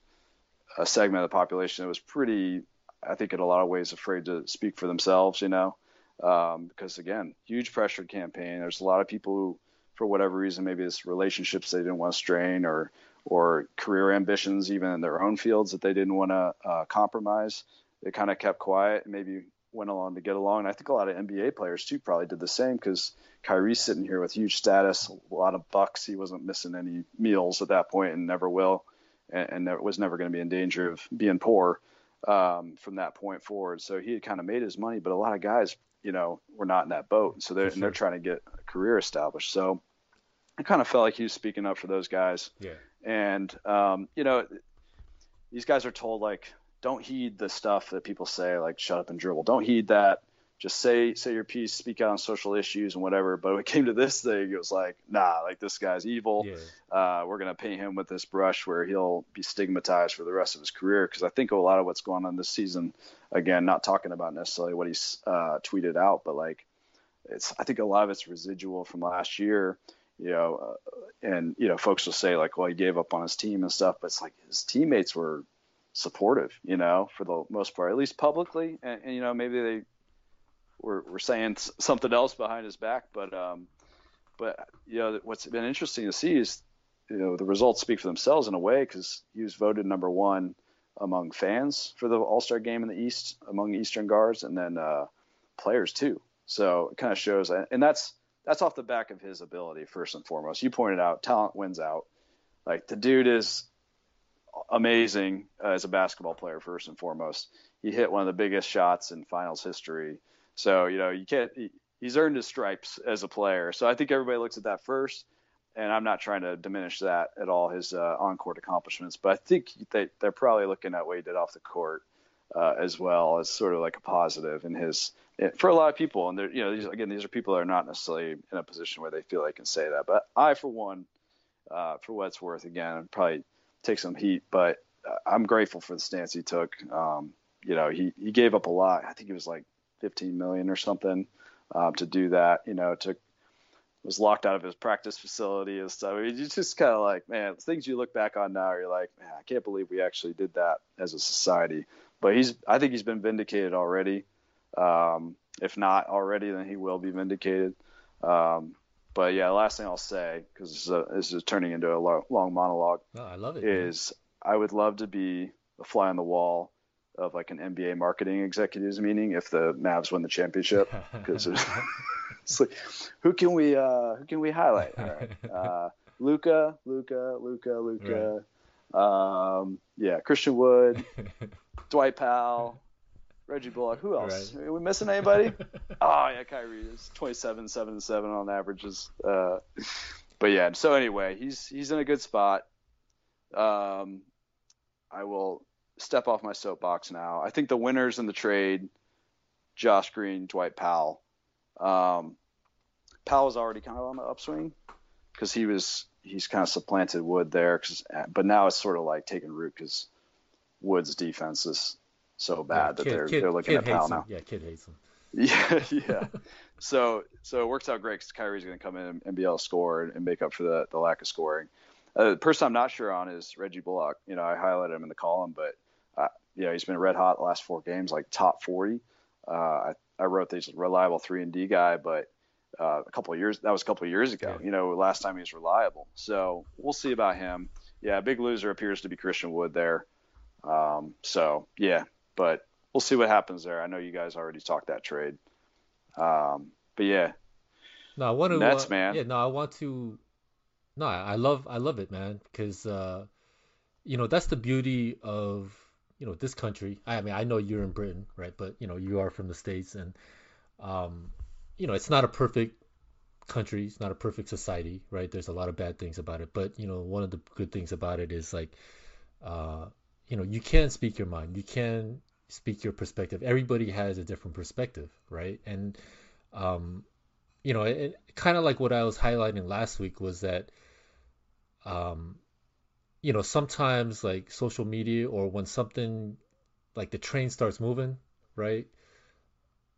a segment of the population that was pretty, I think, in a lot of ways afraid to speak for themselves, you know, because again, huge pressure campaign. There's a lot of people who, for whatever reason, maybe it's relationships they didn't want to strain or career ambitions, even in their own fields, that they didn't want to compromise. They kind of kept quiet and maybe went along to get along. And I think a lot of NBA players too probably did the same, because Kyrie's sitting here with huge status, a lot of bucks. He wasn't missing any meals at that point and never will, and was never going to be in danger of being poor from that point forward. So he had kind of made his money, but a lot of guys, you know, were not in that boat. So they're trying to get a career established. So I kind of felt like he was speaking up for those guys. Yeah. And, you know, these guys are told don't heed the stuff that people say, shut up and dribble. Don't heed that. just say your piece, speak out on social issues and whatever. But when it came to this thing, it was like, nah, like this guy's evil. Yeah. We're going to paint him with this brush where he'll be stigmatized for the rest of his career. Because I think a lot of what's going on this season, again, not talking about necessarily what he's tweeted out, but like I think a lot of it's residual from last year, you know, and, you know, folks will say like, well, he gave up on his team and stuff, but it's like his teammates were supportive, you know, for the most part, at least publicly. And you know, maybe they were saying something else behind his back, but you know, what's been interesting to see is, you know, the results speak for themselves in a way, because he was voted number one among fans for the All-Star game in the East among Eastern guards, and then players too. So it kind of shows, and that's off the back of his ability first and foremost. You pointed out, talent wins out. Like the dude is amazing as a basketball player first and foremost. He hit one of the biggest shots in finals history. So, you know, you can't. He's earned his stripes as a player. So I think everybody looks at that first. And I'm not trying to diminish that at all, his on-court accomplishments. But I think they're probably looking at what he did off the court as well as sort of like a positive in his for a lot of people. And you know, these are people that are not necessarily in a position where they feel they can say that. But I, for one, for what it's worth, again, probably take some heat. But I'm grateful for the stance he took. You know, he gave up a lot. I think it was like $15 million or something to do that. You know, was locked out of his practice facility and stuff. I mean, it's just kind of like, man, things you look back on now, you're like, man, I can't believe we actually did that as a society. But I think he's been vindicated already. If not already, then he will be vindicated. But yeah, last thing I'll say, because this is turning into a long monologue. Oh, I love it. I would love to be a fly on the wall of like an NBA marketing executives meeting if the Mavs win the championship, because it's like, who can we highlight? All right, Luka, right. Christian Wood, Dwight Powell, Reggie Bullock. Who else? Right. Are we missing anybody? Oh yeah, Kyrie is 27, 7, and 7 on averages. But yeah, so anyway, he's in a good spot. I will step off my soapbox now. I think the winners in the trade, Josh Green, Dwight Powell. Powell's already kind of on the upswing because he's kind of supplanted Wood there. But now it's sort of like taking root because Wood's defense is so bad that they're looking at Powell now. Yeah, kid hates him. Yeah. So it works out great because Kyrie's going to come in and be able to score and make up for the lack of scoring. The person I'm not sure on is Reggie Bullock. You know, I highlighted him in the column, but you know, he's been red hot the last four games, like top 40. I wrote that he's a reliable 3-and-D guy, but that was a couple of years ago. You know, last time he was reliable. So we'll see about him. Yeah, big loser appears to be Christian Wood there. So, yeah, but we'll see what happens there. I know you guys already talked that trade. But, yeah. No, I want to Nets, man. Yeah, no, I want to – no, I love it, man, because, you know, that's the beauty of – you know, this country. I mean, I know you're in Britain, right? But you know, you are from the States, and you know, it's not a perfect country. It's not a perfect society, right? There's a lot of bad things about it, but you know, one of the good things about it is like, you know, you can speak your mind. You can speak your perspective. Everybody has a different perspective, right? And you know, it kind of like what I was highlighting last week was that. You know, sometimes like social media or when something like the train starts moving, right?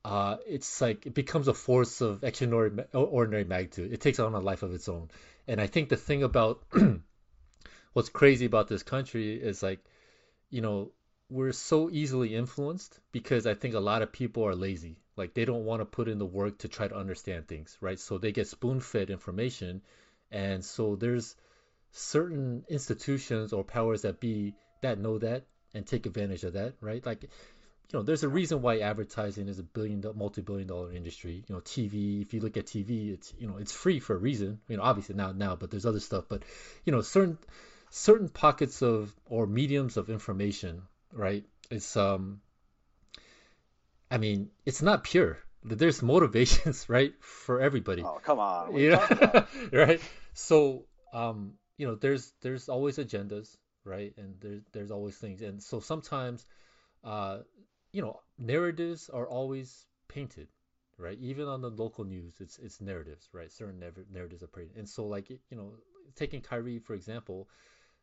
It's like it becomes a force of extraordinary magnitude. It takes on a life of its own. And I think the thing about what's crazy about this country is like, you know, we're so easily influenced because I think a lot of people are lazy. Like they don't want to put in the work to try to understand things, right? So they get spoon-fed information. And so there's certain institutions or powers that be that know that and take advantage of that, right? Like, you know, there's a reason why advertising is multi-billion-dollar industry. You know, TV, if you look at TV, it's, you know, it's free for a reason, you know, obviously now, but there's other stuff, but you know, certain pockets of, or mediums of information, right? It's, I mean, it's not pure. There's motivations, right? For everybody. Oh, come on. You know? Right. So, you know, there's always agendas, right? And there's always things. And so sometimes, you know, narratives are always painted, right? Even on the local news, it's narratives, right? Certain narratives are painted. And so, like, you know, taking Kyrie, for example,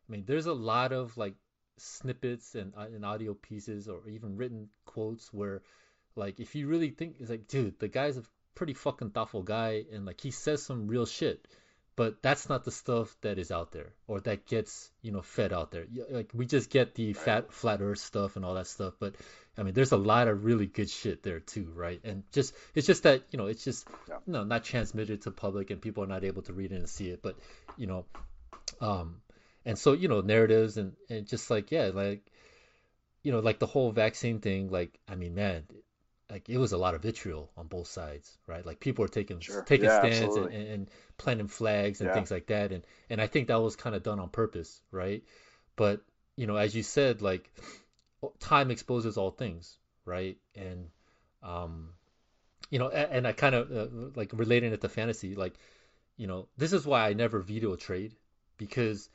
I mean, there's a lot of, like, snippets and audio pieces or even written quotes where, like, if you really think, it's like, dude, the guy's a pretty fucking thoughtful guy, and, like, he says some real shit. But that's not the stuff that is out there or that gets, you know, fed out there. Like, we just get the flat earth stuff and all that stuff. But I mean, there's a lot of really good shit there too, right? And just, it's just that, you know, it's just, you know, not transmitted to public and people are not able to read it and see it. But, you know, and so, you know, narratives and just like, yeah, like, you know, like the whole vaccine thing, like, I mean, man, like, it was a lot of vitriol on both sides, right? Like, people are taking stands and planting flags and things like that. And I think that was kind of done on purpose, right? But, you know, as you said, like, time exposes all things, right? And, you know, and I kind of, like, relating it to fantasy, like, you know, this is why I never veto a trade, because,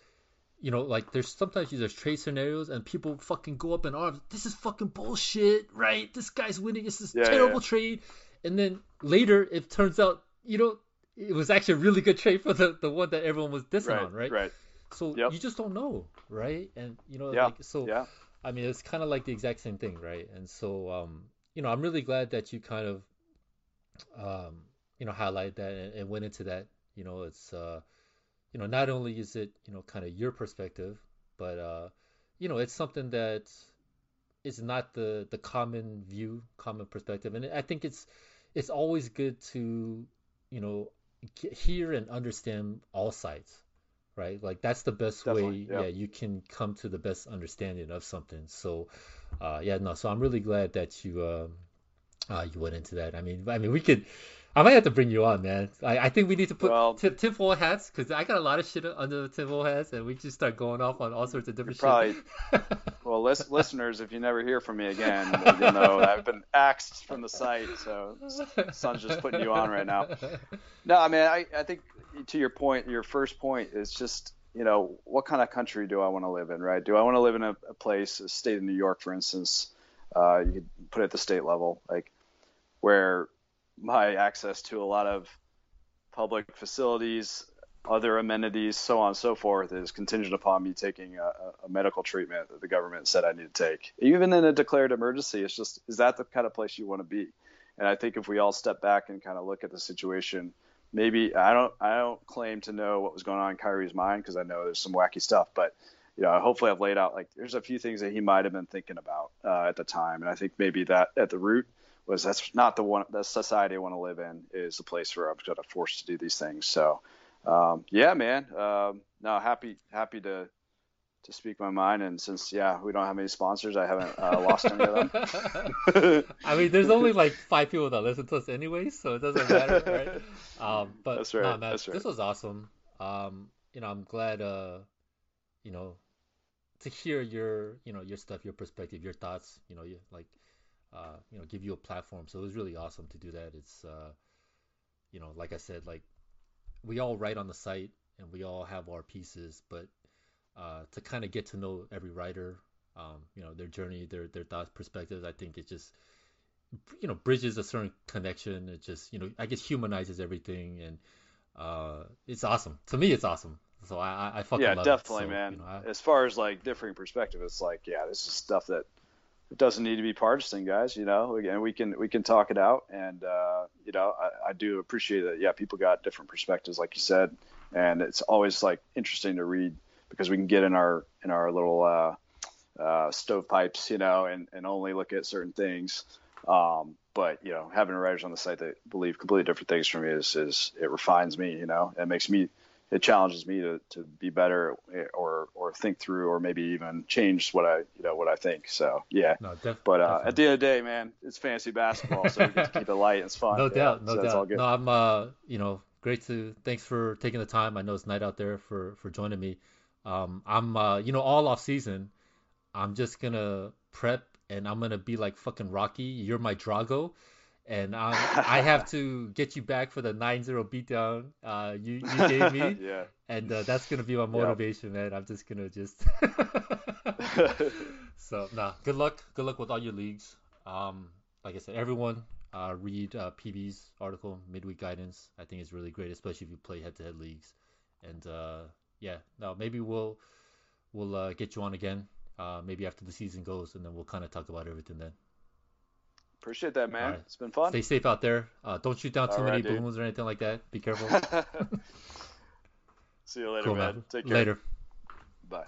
you know, like, there's sometimes there's trade scenarios and people fucking go up in arms. This is fucking bullshit, right? This guy's winning. This is terrible trade. And then later it turns out, you know, it was actually a really good trade for the one that everyone was dissing on, right? Right. So you just don't know, right? And, you know, like, so, I mean, it's kind of like the exact same thing, right? And so, you know, I'm really glad that you kind of, you know, highlighted that and went into that. You know, it's, you know, not only is it, you know, kind of your perspective, but, you know, it's something that is not the common view, common perspective. And I think it's always good to, you know, hear and understand all sides, right? Like, that's the best way you can come to the best understanding of something. So, so I'm really glad that you, you went into that. I mean, we could... I might have to bring you on, man. I think we need to put tinfoil hats, because I got a lot of shit under the tinfoil hats, and we just start going off on all sorts of different shit. Well, listeners, if you never hear from me again, you'll know I've been axed from the site, so Son's just putting you on right now. No, I mean, I think to your point, your first point is just, you know, what kind of country do I want to live in, right? Do I want to live in a place, a state of New York, for instance, you could put it at the state level, like, where my access to a lot of public facilities, other amenities, so on and so forth, is contingent upon me taking a medical treatment that the government said I need to take. Even in a declared emergency, it's just, is that the kind of place you want to be? And I think if we all step back and kind of look at the situation, maybe I don't claim to know what was going on in Kyrie's mind, because I know there's some wacky stuff, but, you know, hopefully I've laid out, like, there's a few things that he might have been thinking about at the time. And I think maybe that at the root was, that's not the society I want to live in, is the place where I'm kind of forced to do these things. So, yeah, man, no, happy to speak my mind. And since, we don't have any sponsors, I haven't lost any of them. I mean, there's only like 5 people that listen to us anyway, so it doesn't matter, right? But that's right. No, man, that's right. This was awesome. You know, I'm glad, you know, to hear your, you know, your stuff, your perspective, your thoughts, you know, you know, give you a platform. So it was really awesome to do that. It's, you know, like I said, like, we all write on the site and we all have our pieces, but to kind of get to know every writer, you know, their journey, their thoughts, perspectives, I think it just, you know, bridges a certain connection. It just, you know, I guess humanizes everything, and it's awesome. To me, it's awesome. So I fucking love it. Yeah, definitely, so, man. You know, as far as like differing perspective, it's like, yeah, this is stuff that it doesn't need to be partisan, guys. You know, again, we can talk it out, and you know, I do appreciate that. Yeah, people got different perspectives, like you said, and it's always like interesting to read, because we can get in our little stovepipes, you know, and only look at certain things. But you know, having writers on the site that believe completely different things from me is it refines me. You know, it makes me. It challenges me to be better or think through, or maybe even change what I think. So, yeah. No, but definitely. At the end of the day, man, it's fantasy basketball, so we get to keep it light. It's fun. No doubt. It's all good. No, I'm, you know, thanks for taking the time. I know it's night out there for joining me. I'm, you know, all off season, I'm just going to prep, and I'm going to be like fucking Rocky. You're my Drago. And I have to get you back for the 9-0 beatdown you gave me. Yeah. And that's going to be my motivation, man. I'm just going to just – So, nah, good luck. Good luck with all your leagues. Like I said, everyone, Read PB's article, Midweek Guidance. I think it's really great, especially if you play head-to-head leagues. And maybe we'll get you on again, maybe after the season goes, and then we'll kind of talk about everything then. Appreciate that, man. Right. It's been fun. Stay safe out there. Don't shoot down too many balloons or anything like that. Be careful. See you later, cool, man. Take care. Later. Bye.